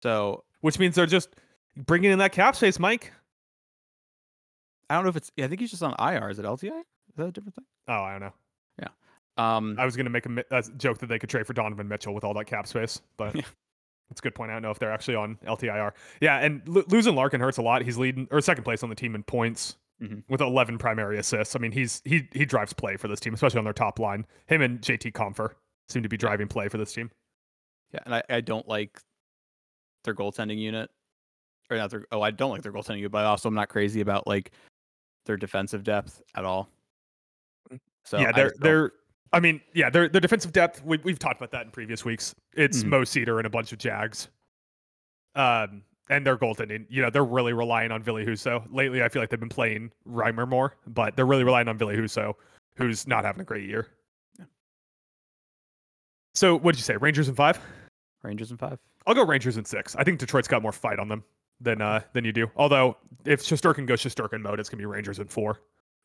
so which means they're just bringing in that cap space, Mike. I don't know if it's. Yeah, I think he's just on I R. Is it L T I? Is that a different thing? Oh, I don't know. Yeah. Um, I was gonna make a, a joke that they could trade for Donovan Mitchell with all that cap space, but. Yeah. That's a good point. I don't know if they're actually on L T I R. Yeah, and lo- losing Larkin hurts a lot. He's leading or second place on the team in points mm-hmm. with eleven primary assists. I mean, he's he he drives play for this team, especially on their top line. Him and J T Compher seem to be driving play for this team. Yeah, and I, I don't like their goaltending unit, or not their. Oh, I don't like their goaltending unit, but also I'm not crazy about like their defensive depth at all. So yeah, they're they're. I mean, yeah, their their defensive depth, we, we've talked about that in previous weeks. It's mm-hmm. Mo Seider and a bunch of Jags. Um, and their goaltending, you know, they're really relying on Ville Husso. Lately, I feel like they've been playing Reimer more, but they're really relying on Ville Husso, who's not having a great year. Yeah. So what did you say? Rangers in five? Rangers in five. I'll go Rangers in six. I think Detroit's got more fight on them than uh, than you do. Although, if Shesterkin goes Shesterkin mode, it's going to be Rangers in four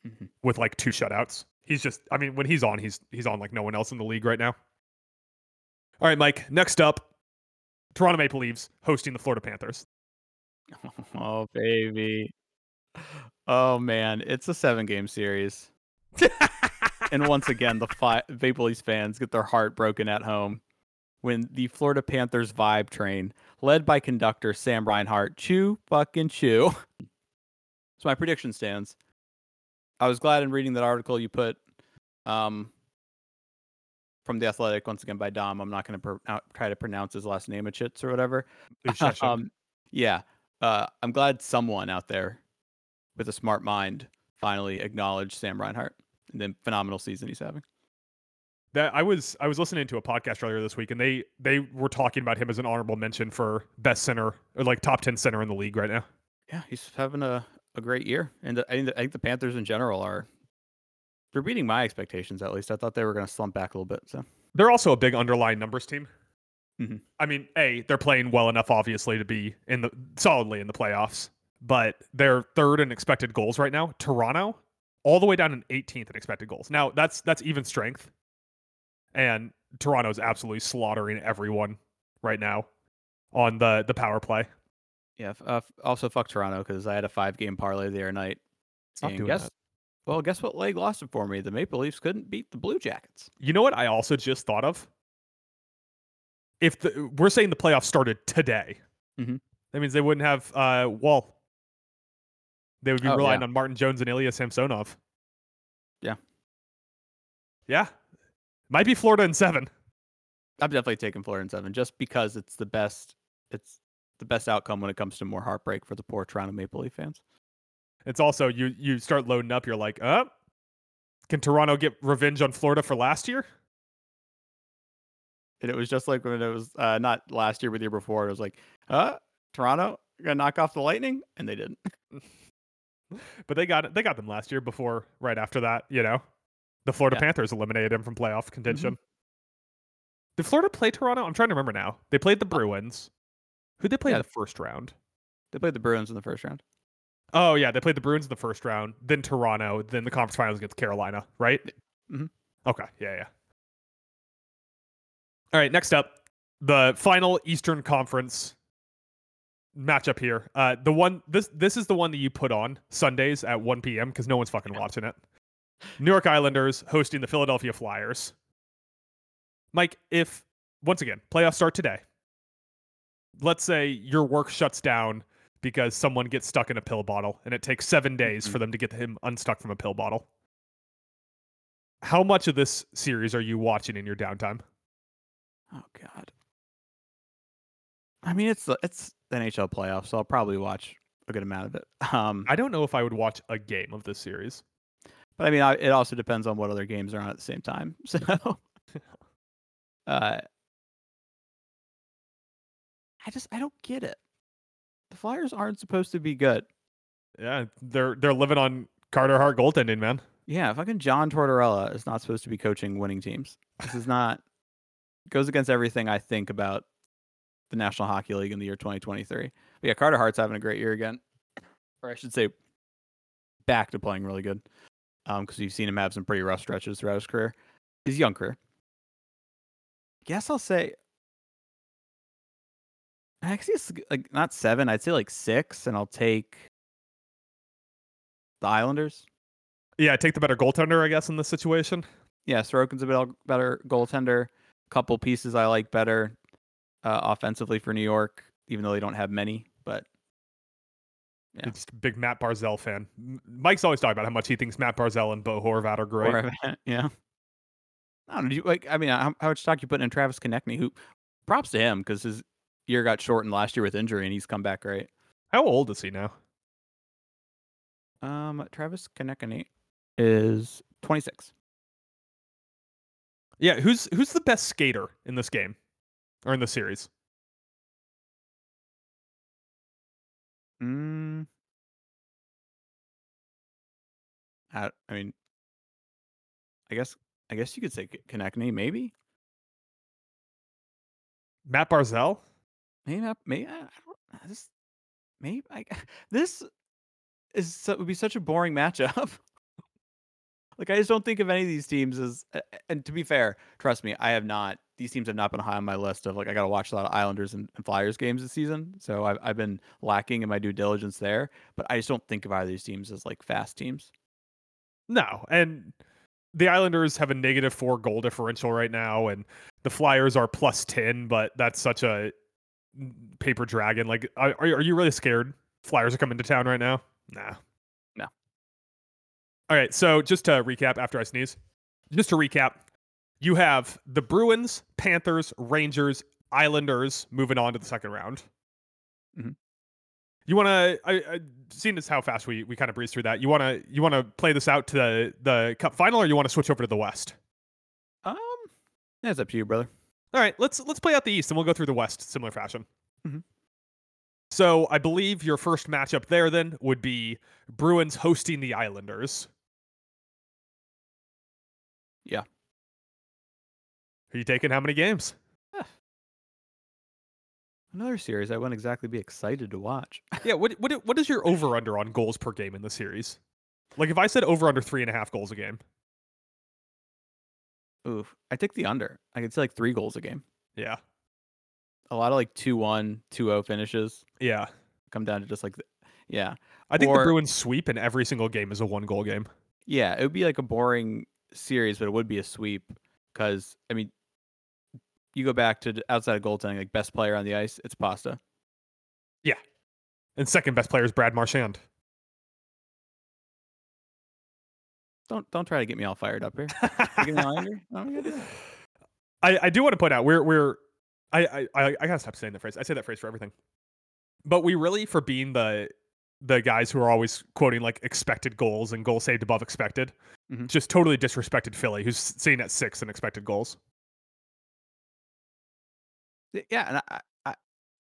mm-hmm. with like two shutouts. He's just, I mean, when he's on, he's he's on like no one else in the league right now. All right, Mike, next up, Toronto Maple Leafs hosting the Florida Panthers. Oh, baby. Oh, man. It's a seven-game series. And once again, the fi- Maple Leafs fans get their heart broken at home when the Florida Panthers vibe train, led by conductor Sam Reinhart, chew fucking chew. So my prediction stands. I was glad in reading that article you put um, from The Athletic, once again by Dom. I'm not going to pro- try to pronounce his last name, Achitz or whatever. um, yeah. Uh, I'm glad someone out there with a smart mind finally acknowledged Sam Reinhart and the phenomenal season he's having. that I was I was listening to a podcast earlier this week, and they they were talking about him as an honorable mention for best center, or like top ten center in the league right now. Yeah, he's having a, a great year, and the, I think the, I think the Panthers in general are they're beating my expectations. At least I thought they were going to slump back a little bit. So they're also a big underlying numbers team. Mm-hmm. I mean, A, they're playing well enough, obviously, to be in the solidly in the playoffs, but they're third in expected goals right now. Toronto, all the way down in eighteenth in expected goals. Now, that's that's even strength, and Toronto's absolutely slaughtering everyone right now on the, the power play. Yeah, uh, also fuck Toronto, because I had a five-game parlay the other night. Stop doing guess, that. Well, guess what leg lost it for me? The Maple Leafs couldn't beat the Blue Jackets. You know what I also just thought of? If the, we're saying the playoffs started today, mm-hmm. that means they wouldn't have uh, Wall. They would be oh, relying yeah. on Martin Jones and Ilya Samsonov. Yeah. Yeah. Might be Florida in seven. I'm definitely taking Florida in seven, just because it's the best. It's the best outcome when it comes to more heartbreak for the poor Toronto Maple Leaf fans. It's also, you you start loading up. You're like, uh, can Toronto get revenge on Florida for last year? And it was just like when it was uh, not last year, but the year before. It was like, uh, Toronto gonna knock off the Lightning, and they didn't. But they got they got them last year. Before, right after that, you know, the Florida yeah. Panthers eliminated them from playoff contention. Mm-hmm. Did Florida play Toronto? I'm trying to remember now. They played the Bruins. Who did they play yeah. in the first round? They played the Bruins in the first round. Oh yeah, they played the Bruins in the first round. Then Toronto. Then the conference finals against Carolina. Right. Mm-hmm. Okay. Yeah. Yeah. All right, next up, the final Eastern Conference matchup here. Uh, the one this this is the one that you put on Sundays at one p.m. because no one's fucking watching it. New York Islanders hosting the Philadelphia Flyers. Mike, if once again playoffs start today, let's say your work shuts down because someone gets stuck in a pill bottle, and it takes seven days mm-hmm. for them to get him unstuck from a pill bottle. How much of this series are you watching in your downtime? Oh God! I mean, it's it's the N H L playoffs, so I'll probably watch a good amount of it. Um, I don't know if I would watch a game of this series, but I mean, I, it also depends on what other games are on at the same time. So, uh, I just I don't get it. The Flyers aren't supposed to be good. Yeah, they're they're living on Carter Hart goaltending, man. Yeah, fucking John Tortorella is not supposed to be coaching winning teams. This is not. Goes against everything I think about the National Hockey League in the year twenty twenty-three. But yeah, Carter Hart's having a great year again. Or I should say, back to playing really good. Um, because you've seen him have some pretty rough stretches throughout his career. His young career. Guess I'll say... Actually, it's like not seven. I'd say like six, and I'll take the Islanders. Yeah, take the better goaltender, I guess, in this situation. Yeah, Sorokin's a bit better goaltender. Couple pieces I like better uh, offensively for New York, even though they don't have many. But yeah, it's a big Matt Barzal fan. Mike's always talking about how much he thinks Matt Barzal and Bo Horvat are great. Horvat, yeah, I don't know. You, like, I mean, how, how much stock you putting in Travis Konechny? Who, props to him, because his year got shortened last year with injury, and he's come back great. How old is he now? Um, Travis Konechny is twenty-six. Yeah, who's who's the best skater in this game, or in the series? Mm. I, I mean, I guess I guess you could say Konechny, maybe. Matt Barzal, maybe not, maybe I, I don't. This maybe I, this is would be such a boring matchup. Like, I just don't think of any of these teams as, and to be fair, trust me, I have not, these teams have not been high on my list of, like, I got to watch a lot of Islanders and, and Flyers games this season. So I've, I've been lacking in my due diligence there, but I just don't think of either of these teams as, like, fast teams. No. And the Islanders have a negative four goal differential right now, and the Flyers are plus ten, but that's such a paper dragon. Like, are, are you really scared Flyers are coming to town right now? Nah. All right, so just to recap after I sneeze, just to recap, you have the Bruins, Panthers, Rangers, Islanders moving on to the second round. Mm-hmm. You want to, I, I seen as how fast we, we kind of breezed through that. You want to you want to play this out to the, the Cup final, or you want to switch over to the West? Um, That's up to you, brother. All right, let's let's play out the East, and we'll go through the West similar fashion. Mm-hmm. So I believe your first matchup there then would be Bruins hosting the Islanders. Yeah. Are you taking how many games? Yeah. Another series I wouldn't exactly be excited to watch. yeah. What what what is your over under on goals per game in the series? Like if I said over under three and a half goals a game. Oof. I take the under. I could say like three goals a game. Yeah. A lot of like two one, two oh finishes. Yeah. Come down to just like, the, yeah. I think or, the Bruins sweep in every single game is a one goal game. Yeah. It would be like a boring series, but it would be a sweep because, I mean, you go back to outside of goaltending, like best player on the ice, it's Pasta. Yeah. And second best player is Brad Marchand. Don't don't try to get me all fired up here. Get me all angry? Oh, I, I do want to point out we're we're I, I, I gotta stop saying that phrase. I say that phrase for everything. But we really, for being the the guys who are always quoting like expected goals and goal saved above expected, mm-hmm. just totally disrespected Philly, who's sitting at six in expected goals. Yeah, and I,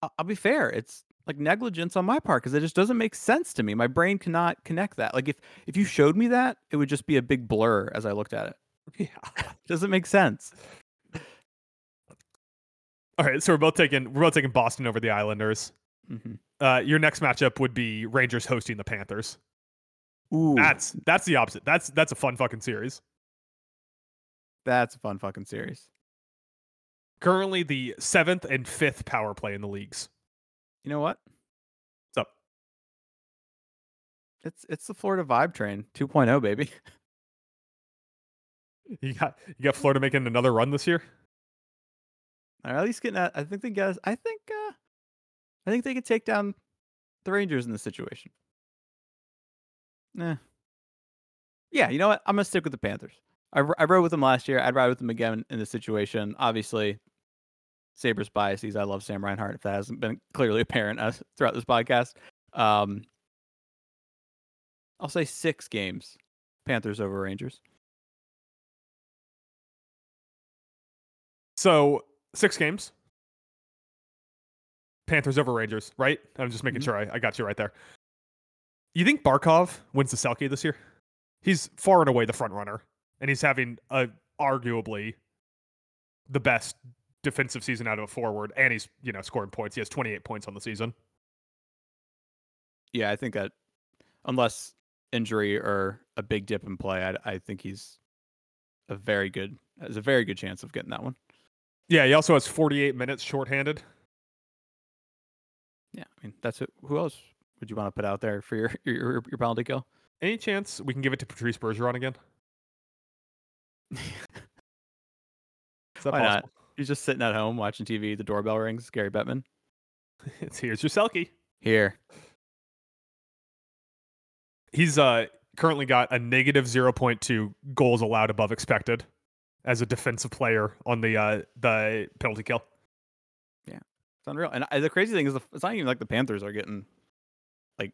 I I'll be fair. It's like negligence on my part because it just doesn't make sense to me. My brain cannot connect that. Like if if you showed me that, it would just be a big blur as I looked at it. Yeah, it doesn't make sense. All right, so we're both taking we're both taking Boston over the Islanders. Mm-hmm. Uh, your next matchup would be Rangers hosting the Panthers. Ooh, that's that's the opposite. That's that's a fun fucking series. That's a fun fucking series. Currently the seventh and fifth power play in the leagues. You know what? What's up? It's it's the Florida Vibe Train two point oh, baby. You got you got Florida making another run this year? Or at least getting at I think they guys I think uh, I think they could take down the Rangers in this situation. Eh. Yeah, you know what? I'm gonna stick with the Panthers. I, I rode with them last year. I'd ride with them again in this situation. Obviously, Sabres biases. I love Sam Reinhart, if that hasn't been clearly apparent uh, throughout this podcast. Um, I'll say six games. Panthers over Rangers. So, six games. Panthers over Rangers, right? I'm just making mm-hmm. sure I, I got you right there. You think Barkov wins the Selke this year? He's far and away the front runner. And he's having a, arguably the best defensive season out of a forward. And he's, you know, scoring points. He has twenty-eight points on the season. Yeah, I think that unless injury or a big dip in play, I, I think he's a very good, has a very good chance of getting that one. Yeah, he also has forty-eight minutes shorthanded. Yeah, I mean, that's it. Who else would you want to put out there for your, your, your penalty kill? Any chance we can give it to Patrice Bergeron again? Is that Why possible? Not? He's just sitting at home watching T V. The doorbell rings. Gary Bettman. It's here's your Selke. Here. He's uh, currently got a negative zero point two goals allowed above expected as a defensive player on the uh, the penalty kill. Yeah, it's unreal. And the crazy thing is, the, it's not even like the Panthers are getting like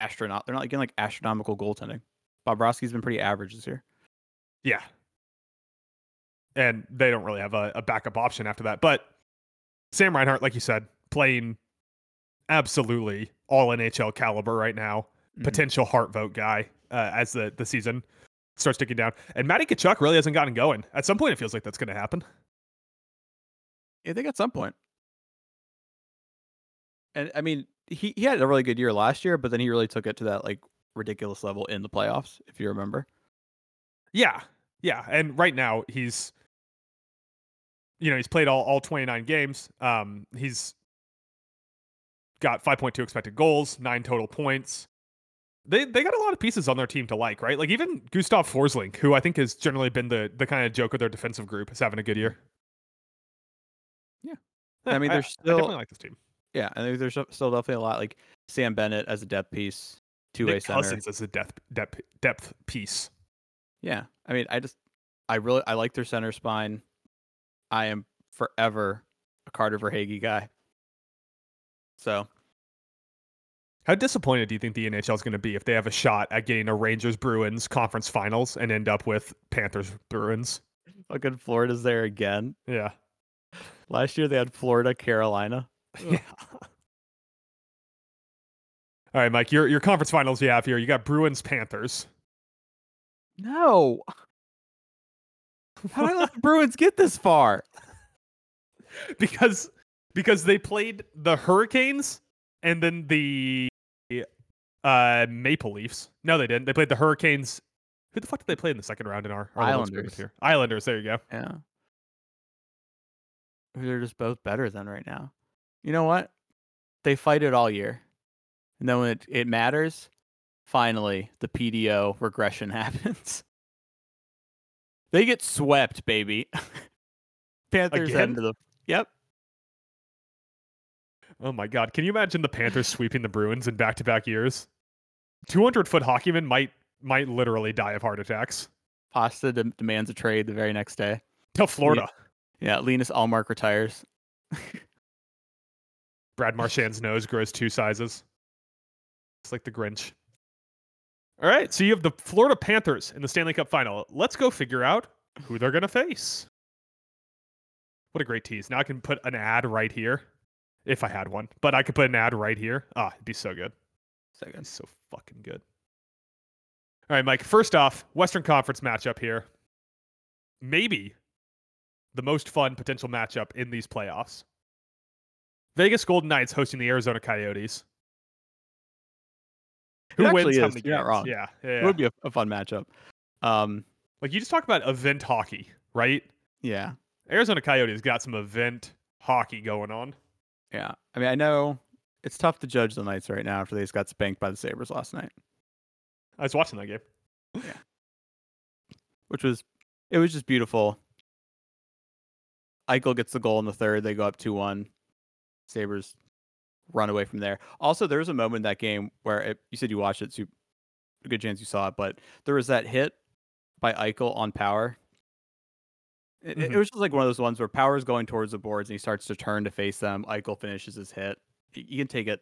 astronaut. They're not getting like astronomical goaltending. Bobrovsky's been pretty average this year. Yeah. And they don't really have a, a backup option after that. But Sam Reinhart, like you said, playing absolutely all N H L caliber right now. Mm-hmm. Potential heart vote guy uh, as the, the season starts ticking down. And Matty Tkachuk really hasn't gotten going. At some point, it feels like that's going to happen. I think at some point. And I mean, he, he had a really good year last year, but then he really took it to that like ridiculous level in the playoffs, if you remember. Yeah. Yeah. And right now he's... You know, he's played all, all twenty-nine games. Um, he's got five point two expected goals, nine total points. They they got a lot of pieces on their team to like, right? Like even Gustav Forsling, who I think has generally been the, the kind of joke of their defensive group, is having a good year. Yeah. yeah I mean, there's still... I definitely like this team. Yeah, I think there's still definitely a lot. Like Sam Bennett as a depth piece, two-way Nick center. Cousins as a depth, depth, depth piece. Yeah. I mean, I just... I really... I like their center spine. I am forever a Carter Verhaeghe guy. So, how disappointed do you think the N H L is going to be if they have a shot at getting a Rangers Bruins conference finals and end up with Panthers Bruins? Fucking Florida's there again. Yeah. Last year they had Florida, Carolina. Yeah. All right, Mike, your your conference finals you have here. You got Bruins, Panthers. No. How did I let the Bruins get this far? Because because they played the Hurricanes and then the uh, Maple Leafs. No, they didn't. They played the Hurricanes. Who the fuck did they play in the second round in our, our Islanders here? Islanders, there you go. Yeah. They're just both better than right now. You know what? They fight it all year. And then when it, it matters, finally, the P D O regression happens. They get swept, baby. Panthers head into the... Yep. Oh, my God. Can you imagine the Panthers sweeping the Bruins in back-to-back years? two hundred foot hockeymen might might literally die of heart attacks. Pasta de- demands a trade the very next day. To Florida. Yeah, yeah, Linus Allmark retires. Brad Marchand's nose grows two sizes. It's like the Grinch. All right, so you have the Florida Panthers in the Stanley Cup final. Let's go figure out who they're going to face. What a great tease. Now I can put an ad right here. If I had one. But I could put an ad right here. Ah, it'd be so good. So good. It'd be so fucking good. All right, Mike. First off, Western Conference matchup here. Maybe the most fun potential matchup in these playoffs. Vegas Golden Knights hosting the Arizona Coyotes. Who wins? How many games? You're not wrong. Yeah, yeah, yeah. It would be a, a fun matchup. Um, like you just talked about event hockey, right? Yeah. Arizona Coyotes got some event hockey going on. Yeah. I mean, I know it's tough to judge the Knights right now after they just got spanked by the Sabres last night. I was watching that game. Yeah. Which was, it was just beautiful. Eichel gets the goal in the third. They go up two one. Sabres run away from there. Also, there was a moment in that game where it, you said you watched it, so you, a good chance you saw it, but there was that hit by Eichel on Power. It, mm-hmm. it was just like one of those ones where Power's going towards the boards and he starts to turn to face them. Eichel finishes his hit. You can take it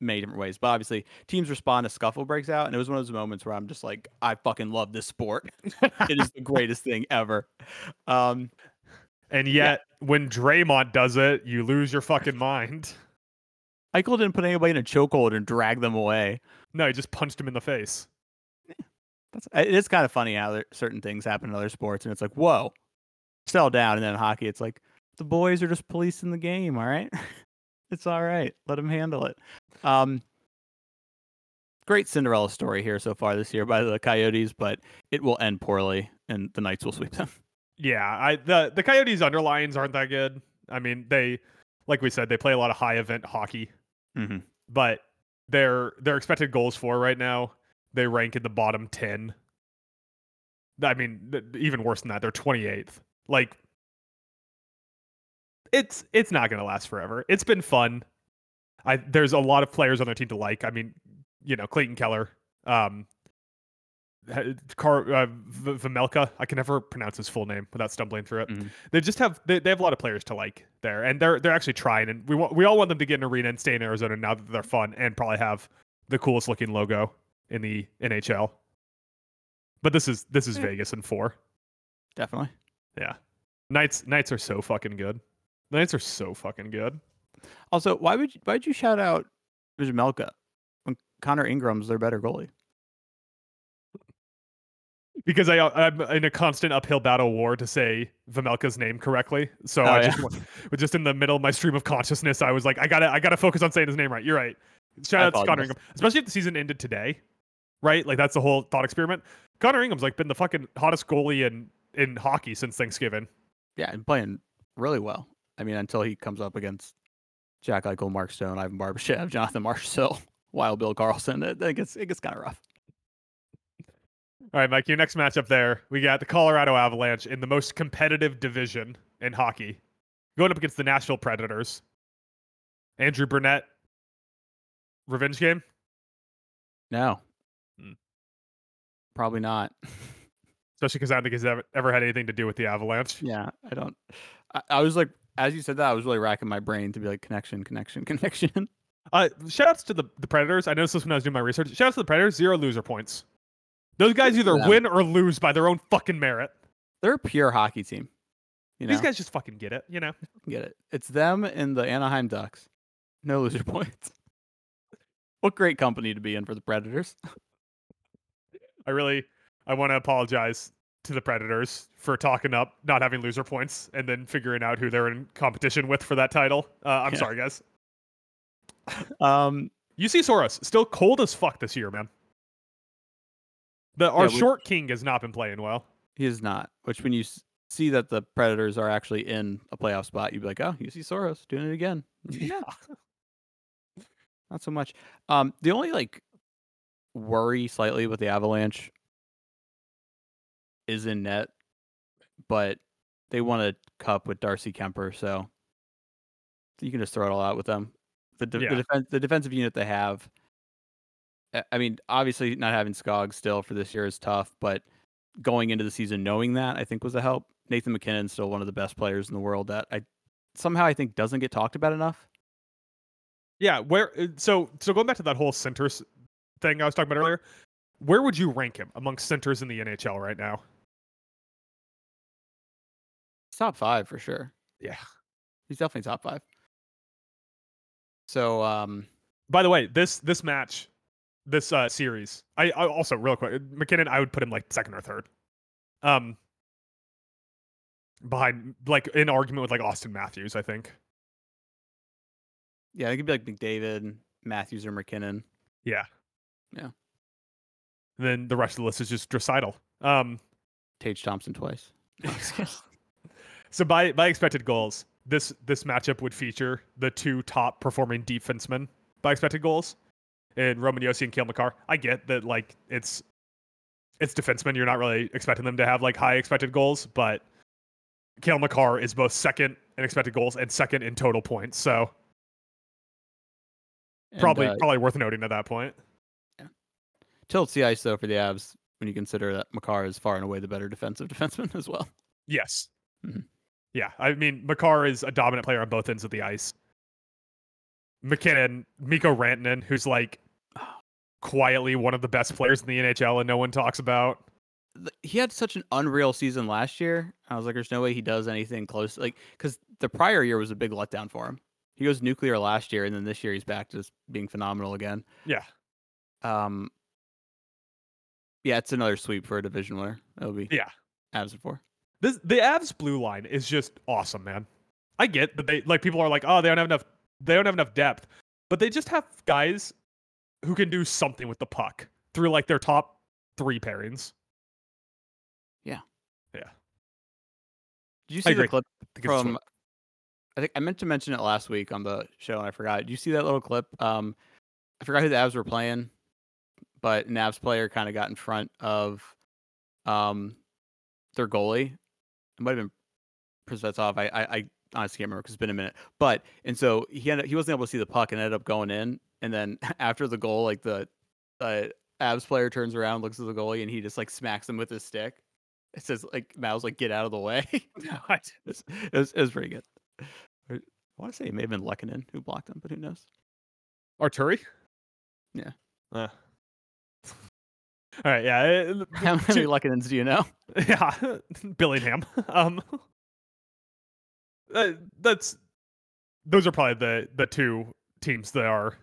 many different ways, but obviously teams respond. A scuffle breaks out, and it was one of those moments where I'm just like, I fucking love this sport. It is the greatest thing ever. Um, and yet, yeah. When Draymond does it, you lose your fucking mind. Eichel didn't put anybody in a chokehold and drag them away. No, he just punched him in the face. Yeah, that's, it is kind of funny how there, certain things happen in other sports, and it's like, whoa, fell down. And then in hockey, it's like, the boys are just policing the game, all right? It's all right. Let them handle it. Um, great Cinderella story here so far this year by the Coyotes, but it will end poorly, and the Knights will sweep them. Yeah, I the, the Coyotes' underlines aren't that good. I mean, they, like we said, they play a lot of high-event hockey. Mm-hmm. But their their expected goals for right now, they rank in the bottom ten. I mean, th- even worse than that, they're twenty-eighth. Like, it's it's not going to last forever. It's been fun. I there's a lot of players on their team to like. I mean, you know, Clayton Keller, um, Car uh, v- Vemelka. I can never pronounce his full name without stumbling through it. Mm-hmm. They just have they, they have a lot of players to like there, and they're they're actually trying. And we want we all want them to get an arena and stay in Arizona now that they're fun and probably have the coolest looking logo in the N H L. But this is this is yeah. Vegas in four. Definitely. Yeah. Knights Knights are so fucking good. The Knights are so fucking good. Also, why would you, why would you shout out Jamelka when Connor Ingram's their better goalie? Because I I'm in a constant uphill battle war to say Vemelka's name correctly. So oh, I yeah. just just in the middle of my stream of consciousness, I was like, I gotta I gotta focus on saying his name right. You're right. Shout I out to Connor Ingram, especially if the season ended today, right? Like that's the whole thought experiment. Connor Ingram's like been the fucking hottest goalie in in hockey since Thanksgiving. Yeah, and playing really well. I mean, until he comes up against Jack Eichel, Mark Stone, Ivan Barbashev, Jonathan Marchessault, Wild Bill Carlson, it, it gets it gets kind of rough. All right, Mike, your next matchup there. We got the Colorado Avalanche in the most competitive division in hockey, going up against the Nashville Predators. Andrew Burnett, revenge game? No, hmm. probably not. Especially because I don't think he's ever, ever had anything to do with the Avalanche. Yeah, I don't. I, I was like. As you said that, I was really racking my brain to be like, connection, connection, connection. Uh, shoutouts to the, the Predators. I noticed this when I was doing my research. Shoutouts to the Predators. Zero loser points. Those guys either yeah. win or lose by their own fucking merit. They're a pure hockey team. You know? These guys just fucking get it, you know? Get it. It's them and the Anaheim Ducks. No loser points. What great company to be in for the Predators. I really, I want to apologize to the Predators for talking up, not having loser points, and then figuring out who they're in competition with for that title. Uh, I'm yeah. sorry, guys. Um, U C Soros, still cold as fuck this year, man. The, our yeah, we, short king has not been playing well. He is not, which when you see that the Predators are actually in a playoff spot, you'd be like, oh, U C Soros doing it again. Yeah. Not so much. Um, the only like worry slightly with the Avalanche is in net, but they won a cup with Darcy Kemper, so you can just throw it all out with them. The, de- yeah. the, defense, the defensive unit they have, I mean, obviously not having Skog still for this year is tough, but going into the season knowing that, I think, was a help. Nathan McKinnon's still one of the best players in the world that I somehow I think doesn't get talked about enough. Yeah, where so so going back to that whole centers thing I was talking about earlier, where would you rank him among centers in the N H L right now? Top five for sure. Yeah, he's definitely top five. So, um, by the way, this this match, this uh, series, I, I also real quick, McKinnon, I would put him like second or third, um, behind like in argument with like Austin Matthews, I think. Yeah, it could be like McDavid, Matthews, or McKinnon. Yeah, yeah. And then the rest of the list is just Draisaitl. Um, Tage Thompson twice. So by by expected goals, this this matchup would feature the two top performing defensemen by expected goals, and Roman Josi and Cale Makar. I get that like it's it's defensemen, you're not really expecting them to have like high expected goals, but Cale Makar is both second in expected goals and second in total points, so. And, probably uh, probably worth noting at that point. Yeah. Tilts the ice, though, for the Avs when you consider that Makar is far and away the better defensive defenseman as well. Yes. Mm-hmm. Yeah, I mean, Makar is a dominant player on both ends of the ice. McKinnon, Mikko Rantanen, who's like quietly one of the best players in the N H L and no one talks about. He had such an unreal season last year. I was like, there's no way he does anything close. Like, because the prior year was a big letdown for him. He goes nuclear last year, and then this year he's back to just being phenomenal again. Yeah. Um. Yeah, it's another sweep for a division winner. It'll be yeah. Avs at four. This the Avs blue line is just awesome, man. I get that they like people are like, oh, they don't have enough, they don't have enough depth, but they just have guys who can do something with the puck through like their top three pairings. Yeah. Yeah. Did you see the clip from? I think I meant to mention it last week on the show, and I forgot. Did you see that little clip? Um, I forgot who the Avs were playing, but an Avs player kind of got in front of um, their goalie. It might have been Kuznetsov. I, I, I honestly can't remember because it's been a minute. But and so he ended, he wasn't able to see the puck and ended up going in. And then after the goal, like the uh, Avs player turns around, looks at the goalie, and he just like smacks him with his stick. It says like Mal's like, get out of the way. it, was, it, was, it was pretty good. I want to say it may have been Lehkonen who blocked him, but who knows? Arturi? Yeah. Uh. All right, yeah. It, How two, many Lehkonens do you know? Yeah, Billingham. Um, uh, that's those are probably the, the two teams that are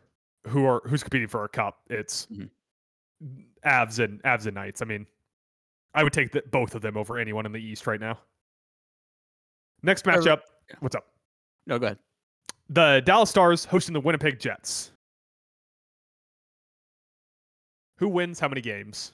who are who's competing for a cup. It's mm-hmm. Avs and Avs and Knights. I mean, I would take the, both of them over anyone in the East right now. Next matchup. Yeah. What's up? No, go ahead. The Dallas Stars hosting the Winnipeg Jets. Who wins how many games?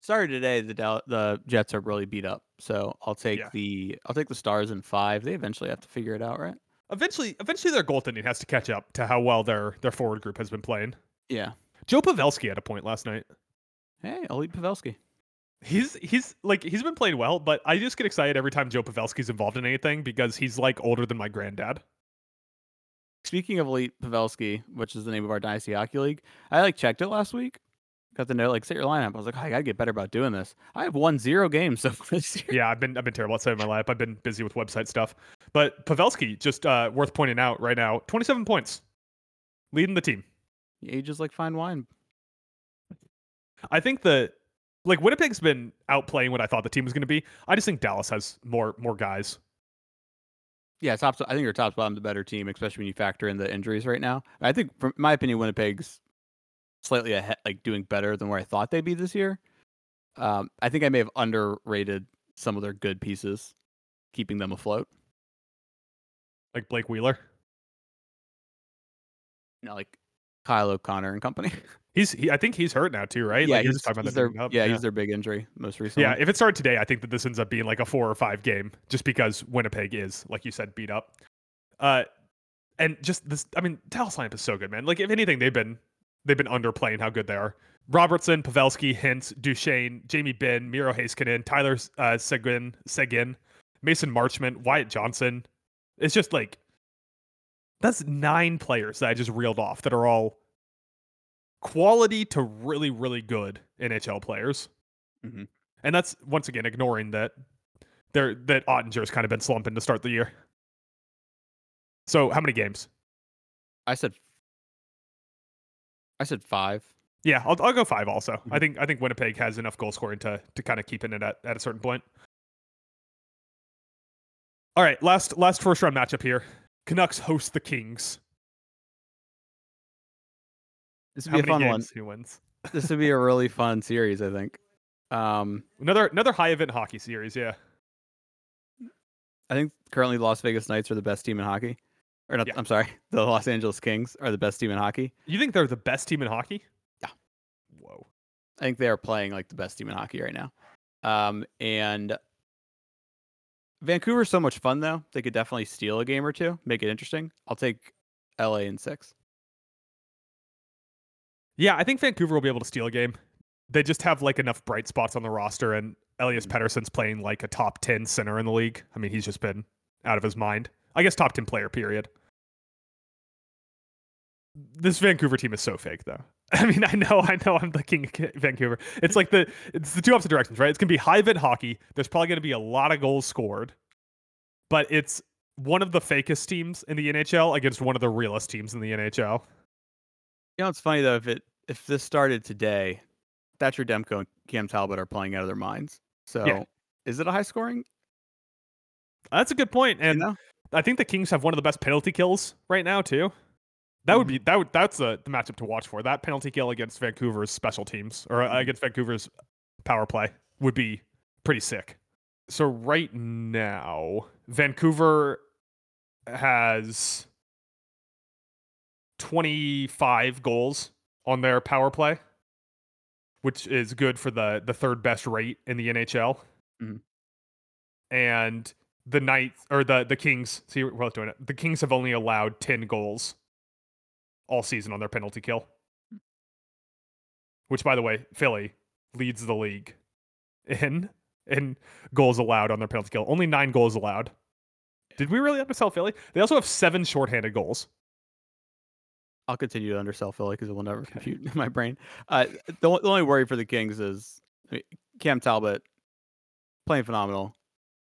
Sorry, today the Dal- the Jets are really beat up, so I'll take yeah. the I'll take the Stars in five. They eventually have to figure it out, right? Eventually, eventually their goaltending has to catch up to how well their their forward group has been playing. Yeah, Joe Pavelski had a point last night. Hey, I'll eat Pavelski. He's he's like he's been playing well, but I just get excited every time Joe Pavelski's involved in anything because he's like older than my granddad. Speaking of Elite Pavelski, which is the name of our Dynasty Hockey League, I like checked it last week. Got the note like set your lineup. I was like, oh, I gotta get better about doing this. I have won zero games so far this year. Yeah, I've been I've been terrible outside of my lineup. I've been busy with website stuff. But Pavelski, just uh, worth pointing out right now, twenty-seven points, leading the team. He ages like fine wine. I think the like Winnipeg's been outplaying what I thought the team was going to be. I just think Dallas has more more guys. Yeah, top. I think your top bottom's a better team, especially when you factor in the injuries right now. I think, from my opinion, Winnipeg's slightly ahead, like doing better than where I thought they'd be this year. Um, I think I may have underrated some of their good pieces, keeping them afloat. Like Blake Wheeler? No, like Kyle O'Connor and company. He's, he, I think he's hurt now too, right? Yeah, like he's, he's, talking about he's their, up. Yeah, yeah, he's their big injury most recently. Yeah, if it started today, I think that this ends up being like a four or five game, just because Winnipeg is, like you said, beat up. Uh, and just this, I mean, Dallas lineup is so good, man. Like if anything, they've been they've been underplaying how good they are. Robertson, Pavelski, Hintz, Duchesne, Jamie Benn, Miro Heiskanen, Tyler uh, Seguin, Seguin, Mason Marchment, Wyatt Johnson. It's just like, that's nine players that I just reeled off that are all quality to really, really good N H L players. Mm-hmm. And that's, once again, ignoring that they're, that Ottinger's kind of been slumping to start the year. So how many games? I said I said five. Yeah, I'll I'll go five also. Mm-hmm. I think I think Winnipeg has enough goal scoring to to kind of keep in it at, at a certain point. All right, last last first round matchup here. Canucks host the Kings. This would be a fun one. Who wins? This would be a really fun series, I think. Um, another another high event hockey series, yeah. I think currently Las Vegas Knights are the best team in hockey. Or not, yeah. I'm sorry, the Los Angeles Kings are the best team in hockey. You think they're the best team in hockey? Yeah. Whoa. I think they are playing like the best team in hockey right now. Um, and Vancouver's so much fun, though. They could definitely steal a game or two, make it interesting. I'll take L A in six. Yeah, I think Vancouver will be able to steal a game. They just have like enough bright spots on the roster, and Elias Pettersson's playing like a top ten center in the league. I mean, he's just been out of his mind. I guess top ten player, period. This Vancouver team is so fake, though. I mean, I know, I know I'm the king of Vancouver. It's like the it's the two opposite directions, right? It's going to be high-event hockey. There's probably going to be a lot of goals scored, but it's one of the fakest teams in the N H L against one of the realest teams in the N H L. You know, it's funny, though, if it if this started today, Thatcher Demko and Cam Talbot are playing out of their minds. So yeah. Is it a high scoring? That's a good point. And you know? I think the Kings have one of the best penalty kills right now, too. That would be that would that's a, the matchup to watch for. That penalty kill against Vancouver's special teams or against Vancouver's power play would be pretty sick. So right now, Vancouver has twenty-five goals on their power play, which is good for the the third best rate in the N H L. Mm-hmm. And the Knights or the the Kings, see we're doing it. The Kings have only allowed ten goals all season on their penalty kill, which, by the way, Philly leads the league in in goals allowed on their penalty kill. Only nine goals allowed. Did we really undersell Philly? They also have seven shorthanded goals. I'll continue to undersell Philly because it will never okay. compute in my brain. Uh, the, the only worry for the Kings is I mean, Cam Talbot playing phenomenal,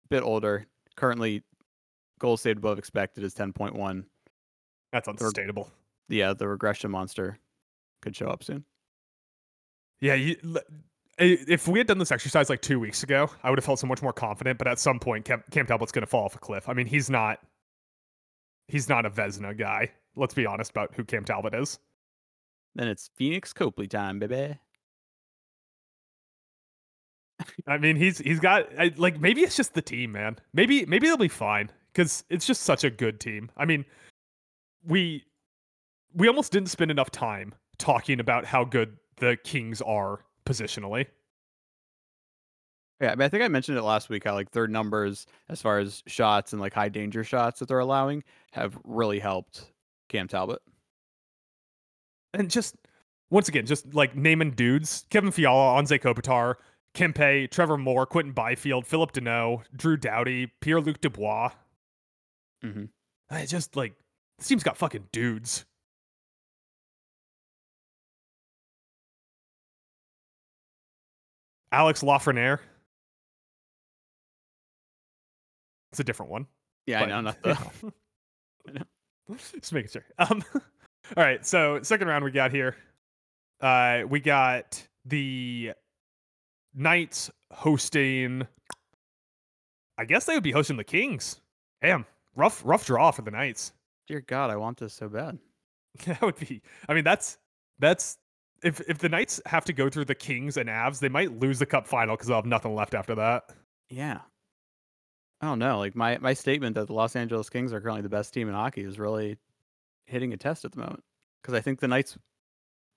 a bit older. Currently, goals saved above expected is ten point one. That's unsustainable. Third, Yeah, the regression monster could show up soon. Yeah, you, if we had done this exercise like two weeks ago, I would have felt so much more confident. But at some point, Cam, Cam Talbot's going to fall off a cliff. I mean, he's not, he's not a Vezina guy. Let's be honest about who Cam Talbot is. Then it's Phoenix Copley time, baby. I mean, he's he's got like maybe it's just the team, man. Maybe maybe they'll be fine because it's just such a good team. I mean, we. We almost didn't spend enough time talking about how good the Kings are positionally. Yeah, I mean, I think I mentioned it last week, how like their numbers as far as shots and like high danger shots that they're allowing have really helped Cam Talbot. And just, once again, just like naming dudes, Kevin Fiala, Anze Kopitar, Kempe, Trevor Moore, Quentin Byfield, Philip Deneau, Drew Doughty, Pierre-Luc Dubois. Mm-hmm. I just like, this team's got fucking dudes. Alex Lafreniere. It's a different one. Yeah, but, I know. Not the... yeah. I know. Just making sure. Um, all right, so second round we got here. Uh, we got the Knights hosting, I guess they would be hosting the Kings. Damn, rough, rough draw for the Knights. Dear God, I want this so bad. That would be, I mean, that's, that's, if if the Knights have to go through the Kings and Avs, they might lose the cup final because they'll have nothing left after that. Yeah. I don't know. Like my, my statement that the Los Angeles Kings are currently the best team in hockey is really hitting a test at the moment, because I think the Knights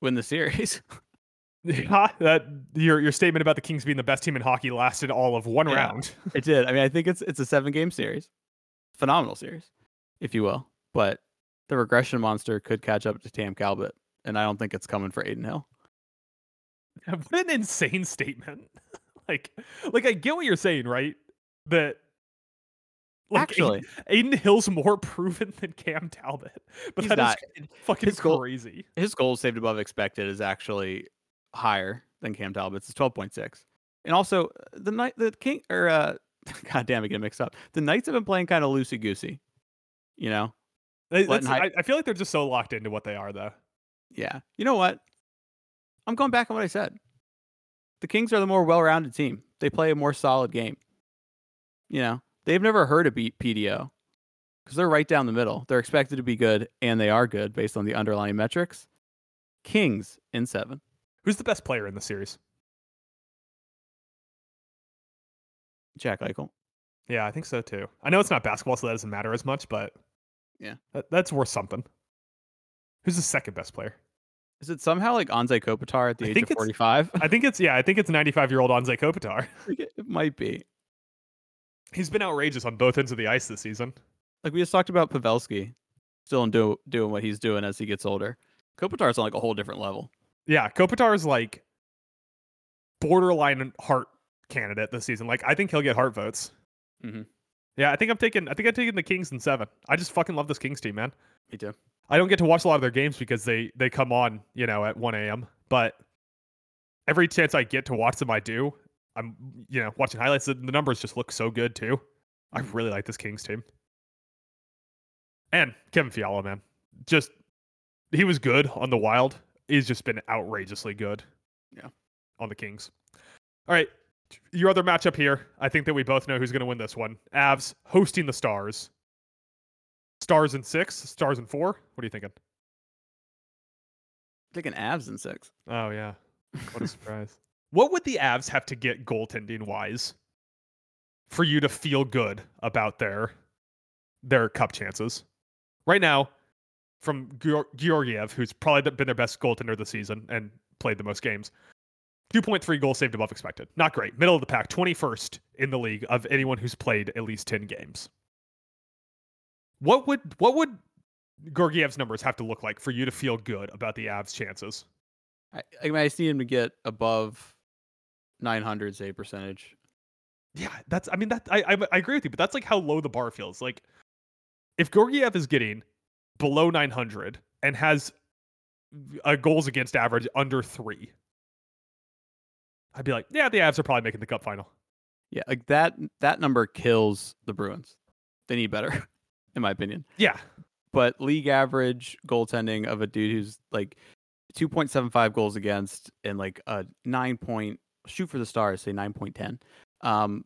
win the series. Yeah, that your your statement about the Kings being the best team in hockey lasted all of one yeah, round. It did. I mean, I think it's it's a seven game series, phenomenal series, if you will. But the regression monster could catch up to Tam Talbot, and I don't think it's coming for Adin Hill. What an insane statement! like, like I get what you're saying, right? That. Like, actually, Adin Hill's more proven than Cam Talbot, but that not. Is fucking his goal, crazy. His goal saved above expected is actually higher than Cam Talbot's. It's twelve point six, and also the night the King or uh, God damn, I get mixed up. The Knights have been playing kind of loosey goosey, you know. I, I feel like they're just so locked into what they are, though. Yeah, you know what? I'm going back on what I said. The Kings are the more well-rounded team. They play a more solid game. You know. They've never heard a beat P D O because they're right down the middle. They're expected to be good, and they are good based on the underlying metrics. Kings in seven. Who's the best player in the series? Jack Eichel. Yeah, I think so, too. I know it's not basketball, so that doesn't matter as much, but yeah, that, that's worth something. Who's the second best player? Is it somehow like Anze Kopitar at the I age of forty-five? I think it's, yeah, I think it's ninety-five-year-old Anze Kopitar. It might be. He's been outrageous on both ends of the ice this season. Like, we just talked about Pavelski still do, doing what he's doing as he gets older. Kopitar's on, like, a whole different level. Yeah, Kopitar's, like, borderline Hart candidate this season. Like, I think he'll get Hart votes. Mm-hmm. Yeah, I think I'm taking I think I'm taking the Kings in seven. I just fucking love this Kings team, man. Me too. I don't get to watch a lot of their games because they, they come on, you know, at one a.m. But every chance I get to watch them, I do. I'm, you know, watching highlights. The numbers just look so good, too. I really like this Kings team. And Kevin Fiala, man. Just, he was good on the Wild. He's just been outrageously good yeah, on the Kings. All right, your other matchup here. I think that we both know who's going to win this one. Avs hosting the Stars. Stars in six, Stars in four. What are you thinking? I'm thinking Avs in six. Oh, yeah. What a surprise. What would the Avs have to get goaltending-wise for you to feel good about their their cup chances? Right now, from Georgiev, who's probably been their best goaltender this season and played the most games, two point three goals saved above expected. Not great. Middle of the pack, twenty-first in the league of anyone who's played at least ten games. What would what would Georgiev's numbers have to look like for you to feel good about the Avs' chances? I, I mean, I see him to get above nine hundred save percentage. Yeah, that's. I mean, that I, I I agree with you, but that's like how low the bar feels. Like, if Georgiev is getting below nine hundred and has a goals against average under three, I'd be like, yeah, the Avs are probably making the cup final. Yeah, like that. That number kills the Bruins. They need better, in my opinion. Yeah, but league average goaltending of a dude who's like two point seven five goals against and like a nine point shoot for the Stars, say nine point ten. Um,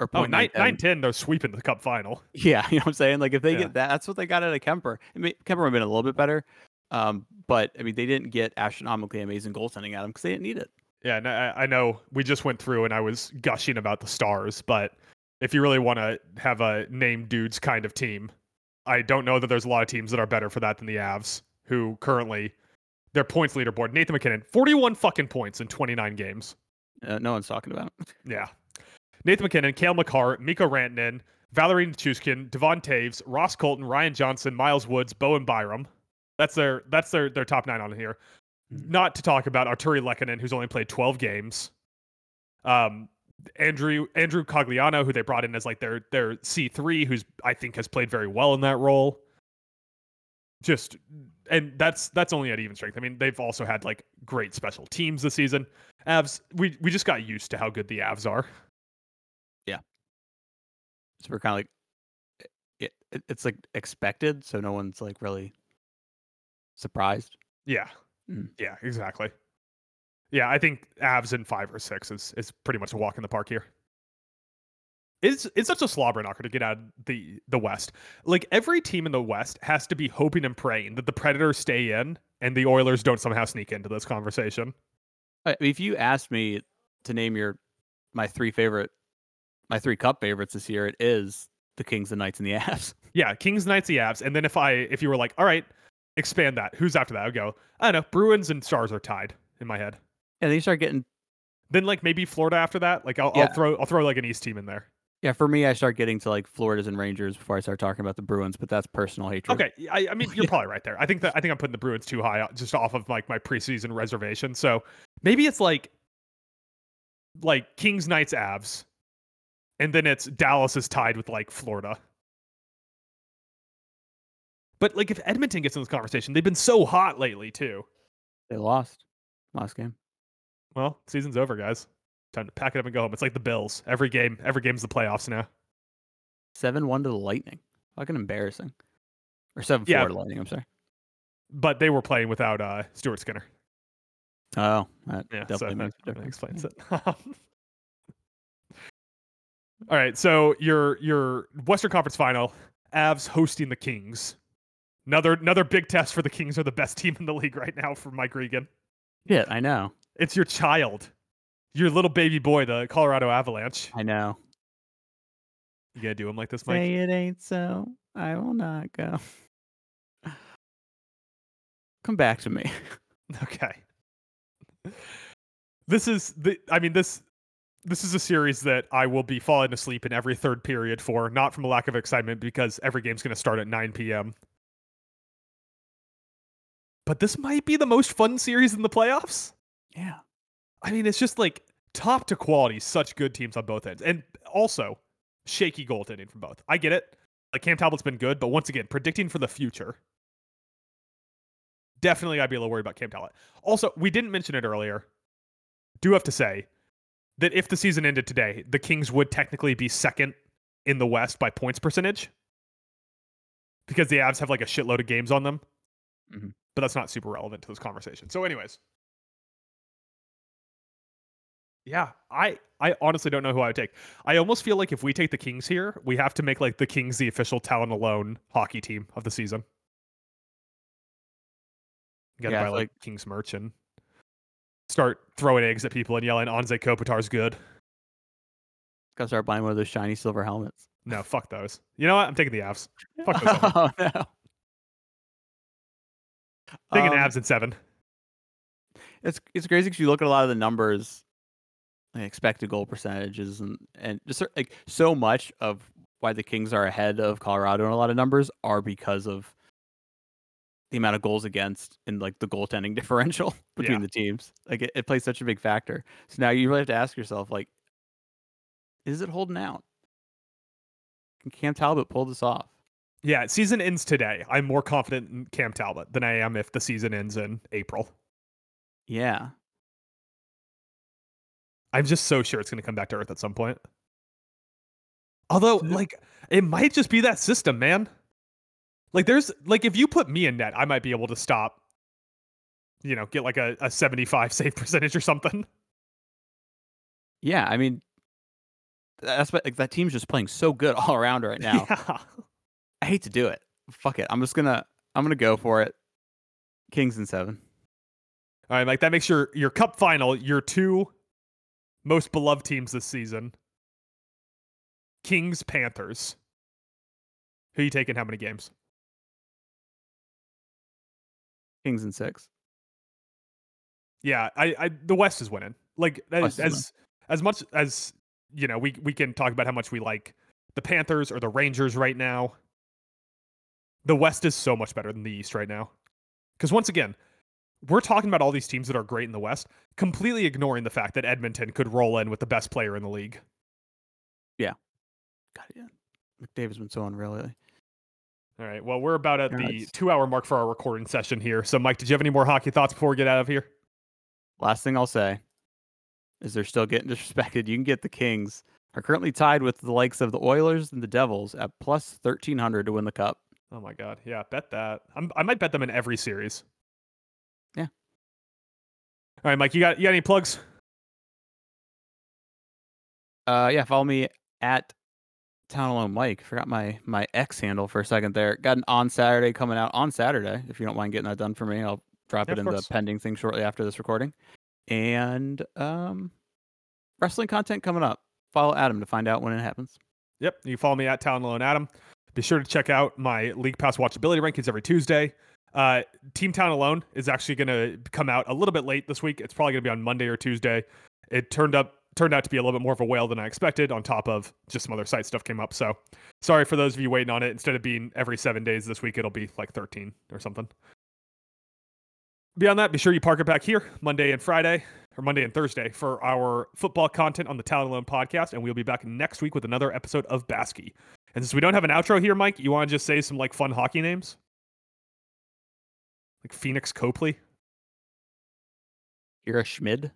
or oh, nine ten, they're sweeping the cup final. Yeah. You know what I'm saying? Like if they yeah. get that, that's what they got out of Kemper. I mean, Kemper would have been a little bit better. Um, but I mean, they didn't get astronomically amazing goaltending out of him because they didn't need it. Yeah. And I, I know we just went through and I was gushing about the Stars, but if you really want to have a name dudes kind of team, I don't know that there's a lot of teams that are better for that than the Avs, who currently. Their points leaderboard. Nathan MacKinnon, forty-one fucking points in twenty-nine games. Uh, no one's talking about him. Yeah. Nathan MacKinnon, Cale Makar, Mikko Rantanen, Valeri Nichushkin, Devon Taves, Ross Colton, Ryan Johnson, Miles Woods, Bowen Byram. That's their that's their, their top nine on here. Mm-hmm. Not to talk about Arturi Lehkonen, who's only played twelve games. Um, Andrew Andrew Cogliano, who they brought in as like their their C three, who's I think has played very well in that role. Just and that's that's only at even strength. I mean, they've also had like great special teams this season. Avs, we we just got used to how good the Avs are. Yeah, so we're kind of like it, it, it's like expected, so no one's like really surprised. Yeah, mm. yeah, exactly. Yeah, I think Avs in five or six is is pretty much a walk in the park here. It's it's such a slobber knocker to get out of the, the West. Like, every team in the West has to be hoping and praying that the Predators stay in and the Oilers don't somehow sneak into this conversation. If you asked me to name your my three favorite, my three cup favorites this year, it is the Kings, the Knights, and the Avs. Yeah, Kings, Knights, the Avs. And then if I if you were like, all right, expand that, who's after that? I would go, I don't know, Bruins and Stars are tied in my head. Yeah, they start getting... Then, like, maybe Florida after that. Like, I'll, yeah. I'll throw I'll throw like an East team in there. Yeah, for me, I start getting to like Floridas and Rangers before I start talking about the Bruins, but that's personal hatred. Okay, I, I mean, you're probably right there. I think that I think I'm putting the Bruins too high just off of like my preseason reservation. So maybe it's like like Kings, Knights, Avs, and then it's Dallas is tied with like Florida. But like if Edmonton gets in this conversation, they've been so hot lately too. They lost last game. Well, season's over, guys. Time to pack it up and go home. It's like the Bills. Every game, every game's the playoffs now. seven one to the Lightning. Fucking embarrassing. Or seven four yeah, to the Lightning, I'm sorry. But they were playing without uh, Stuart Skinner. Oh, that yeah, definitely so makes that, that explains it. All right, so your your Western Conference Final, Avs hosting the Kings. Another another big test for the Kings. Are the best team in the league right now for Mike Regan. Yeah, I know. It's your child. Your little baby boy, the Colorado Avalanche. I know. You gotta do him like this, Mike. Say it ain't so. I will not go. Come back to me. Okay. This is the. I mean this. This is a series that I will be falling asleep in every third period for, not from a lack of excitement, because every game's gonna start at nine p.m. But this might be the most fun series in the playoffs. Yeah. I mean, it's just like top to quality, such good teams on both ends. And also, shaky goaltending from both. I get it. Like, Cam Talbot's been good, but once again, predicting for the future. Definitely got to be a little worried about Cam Talbot. Also, we didn't mention it earlier. Do have to say that if the season ended today, the Kings would technically be second in the West by points percentage. Because the Avs have like a shitload of games on them. Mm-hmm. But that's not super relevant to this conversation. So anyways. Yeah, I, I honestly don't know who I would take. I almost feel like if we take the Kings here, we have to make like the Kings the official talent alone hockey team of the season. You gotta yeah, buy like, like Kings merch and start throwing eggs at people and yelling Anze Kopitar's good. Gotta start buying one of those shiny silver helmets. No, fuck those. You know what? I'm taking the Avs. Fuck those. Oh, no. Taking um, Avs at seven. It's it's crazy because you look at a lot of the numbers. Like expected goal percentages and, and just like so much of why the Kings are ahead of Colorado in a lot of numbers are because of the amount of goals against and like the goaltending differential between yeah. the teams. Like it, it plays such a big factor. So now you really have to ask yourself, like, is it holding out? Can Cam Talbot pull this off? Yeah, season ends today. I'm more confident in Cam Talbot than I am if the season ends in April. Yeah. I'm just so sure it's going to come back to Earth at some point. Although, like, it might just be that system, man. Like, there's, like, if you put me in net, I might be able to stop, you know, get like a, a seventy-five save percentage or something. Yeah, I mean, that's what, like, that team's just playing so good all around right now. Yeah. I hate to do it. Fuck it. I'm just going to, I'm going to go for it. Kings in seven. All right, Mike, that makes your, your cup final, your two most beloved teams this season. Kings, Panthers. Who you taking how many games? Kings in six. Yeah, I, I the West is winning. Like as as, as much as you know, we, we can talk about how much we like the Panthers or the Rangers right now. The West is so much better than the East right now. Because once again, we're talking about all these teams that are great in the West, completely ignoring the fact that Edmonton could roll in with the best player in the league. Yeah. God, yeah. McDavid's been so unreal lately. All right. Well, we're about at the two-hour mark for our recording session here. So, Mike, did you have any more hockey thoughts before we get out of here? Last thing I'll say is they're still getting disrespected. You can get the Kings are currently tied with the likes of the Oilers and the Devils at plus thirteen hundred to win the cup. Oh, my God. Yeah, bet that. I'm, I might bet them in every series. All right, Mike, you got you got any plugs? Uh, yeah, follow me at Town Alone Mike. Forgot my my X handle for a second there. Got an On Saturday coming out on Saturday. If you don't mind getting that done for me, I'll drop yeah, it in course. the pending thing shortly after this recording. And um, wrestling content coming up. Follow Adam to find out when it happens. Yep, you follow me at Town Alone Adam. Be sure to check out my League Pass watchability rankings every Tuesday. Uh, Team Town Alone is actually going to come out a little bit late this week. It's probably going to be on Monday or Tuesday. It turned up turned out to be a little bit more of a whale than I expected, on top of just some other site stuff came up. So sorry for those of you waiting on it. Instead of being every seven days this week, it'll be like thirteen or something. Beyond that, be sure you park it back here Monday and Friday, or Monday and Thursday, for our football content on the Town Alone podcast, and we'll be back next week with another episode of Baskey. And since we don't have an outro here, Mike, you want to just say some like fun hockey names? Like Phoenix Copley? Ira Schmid?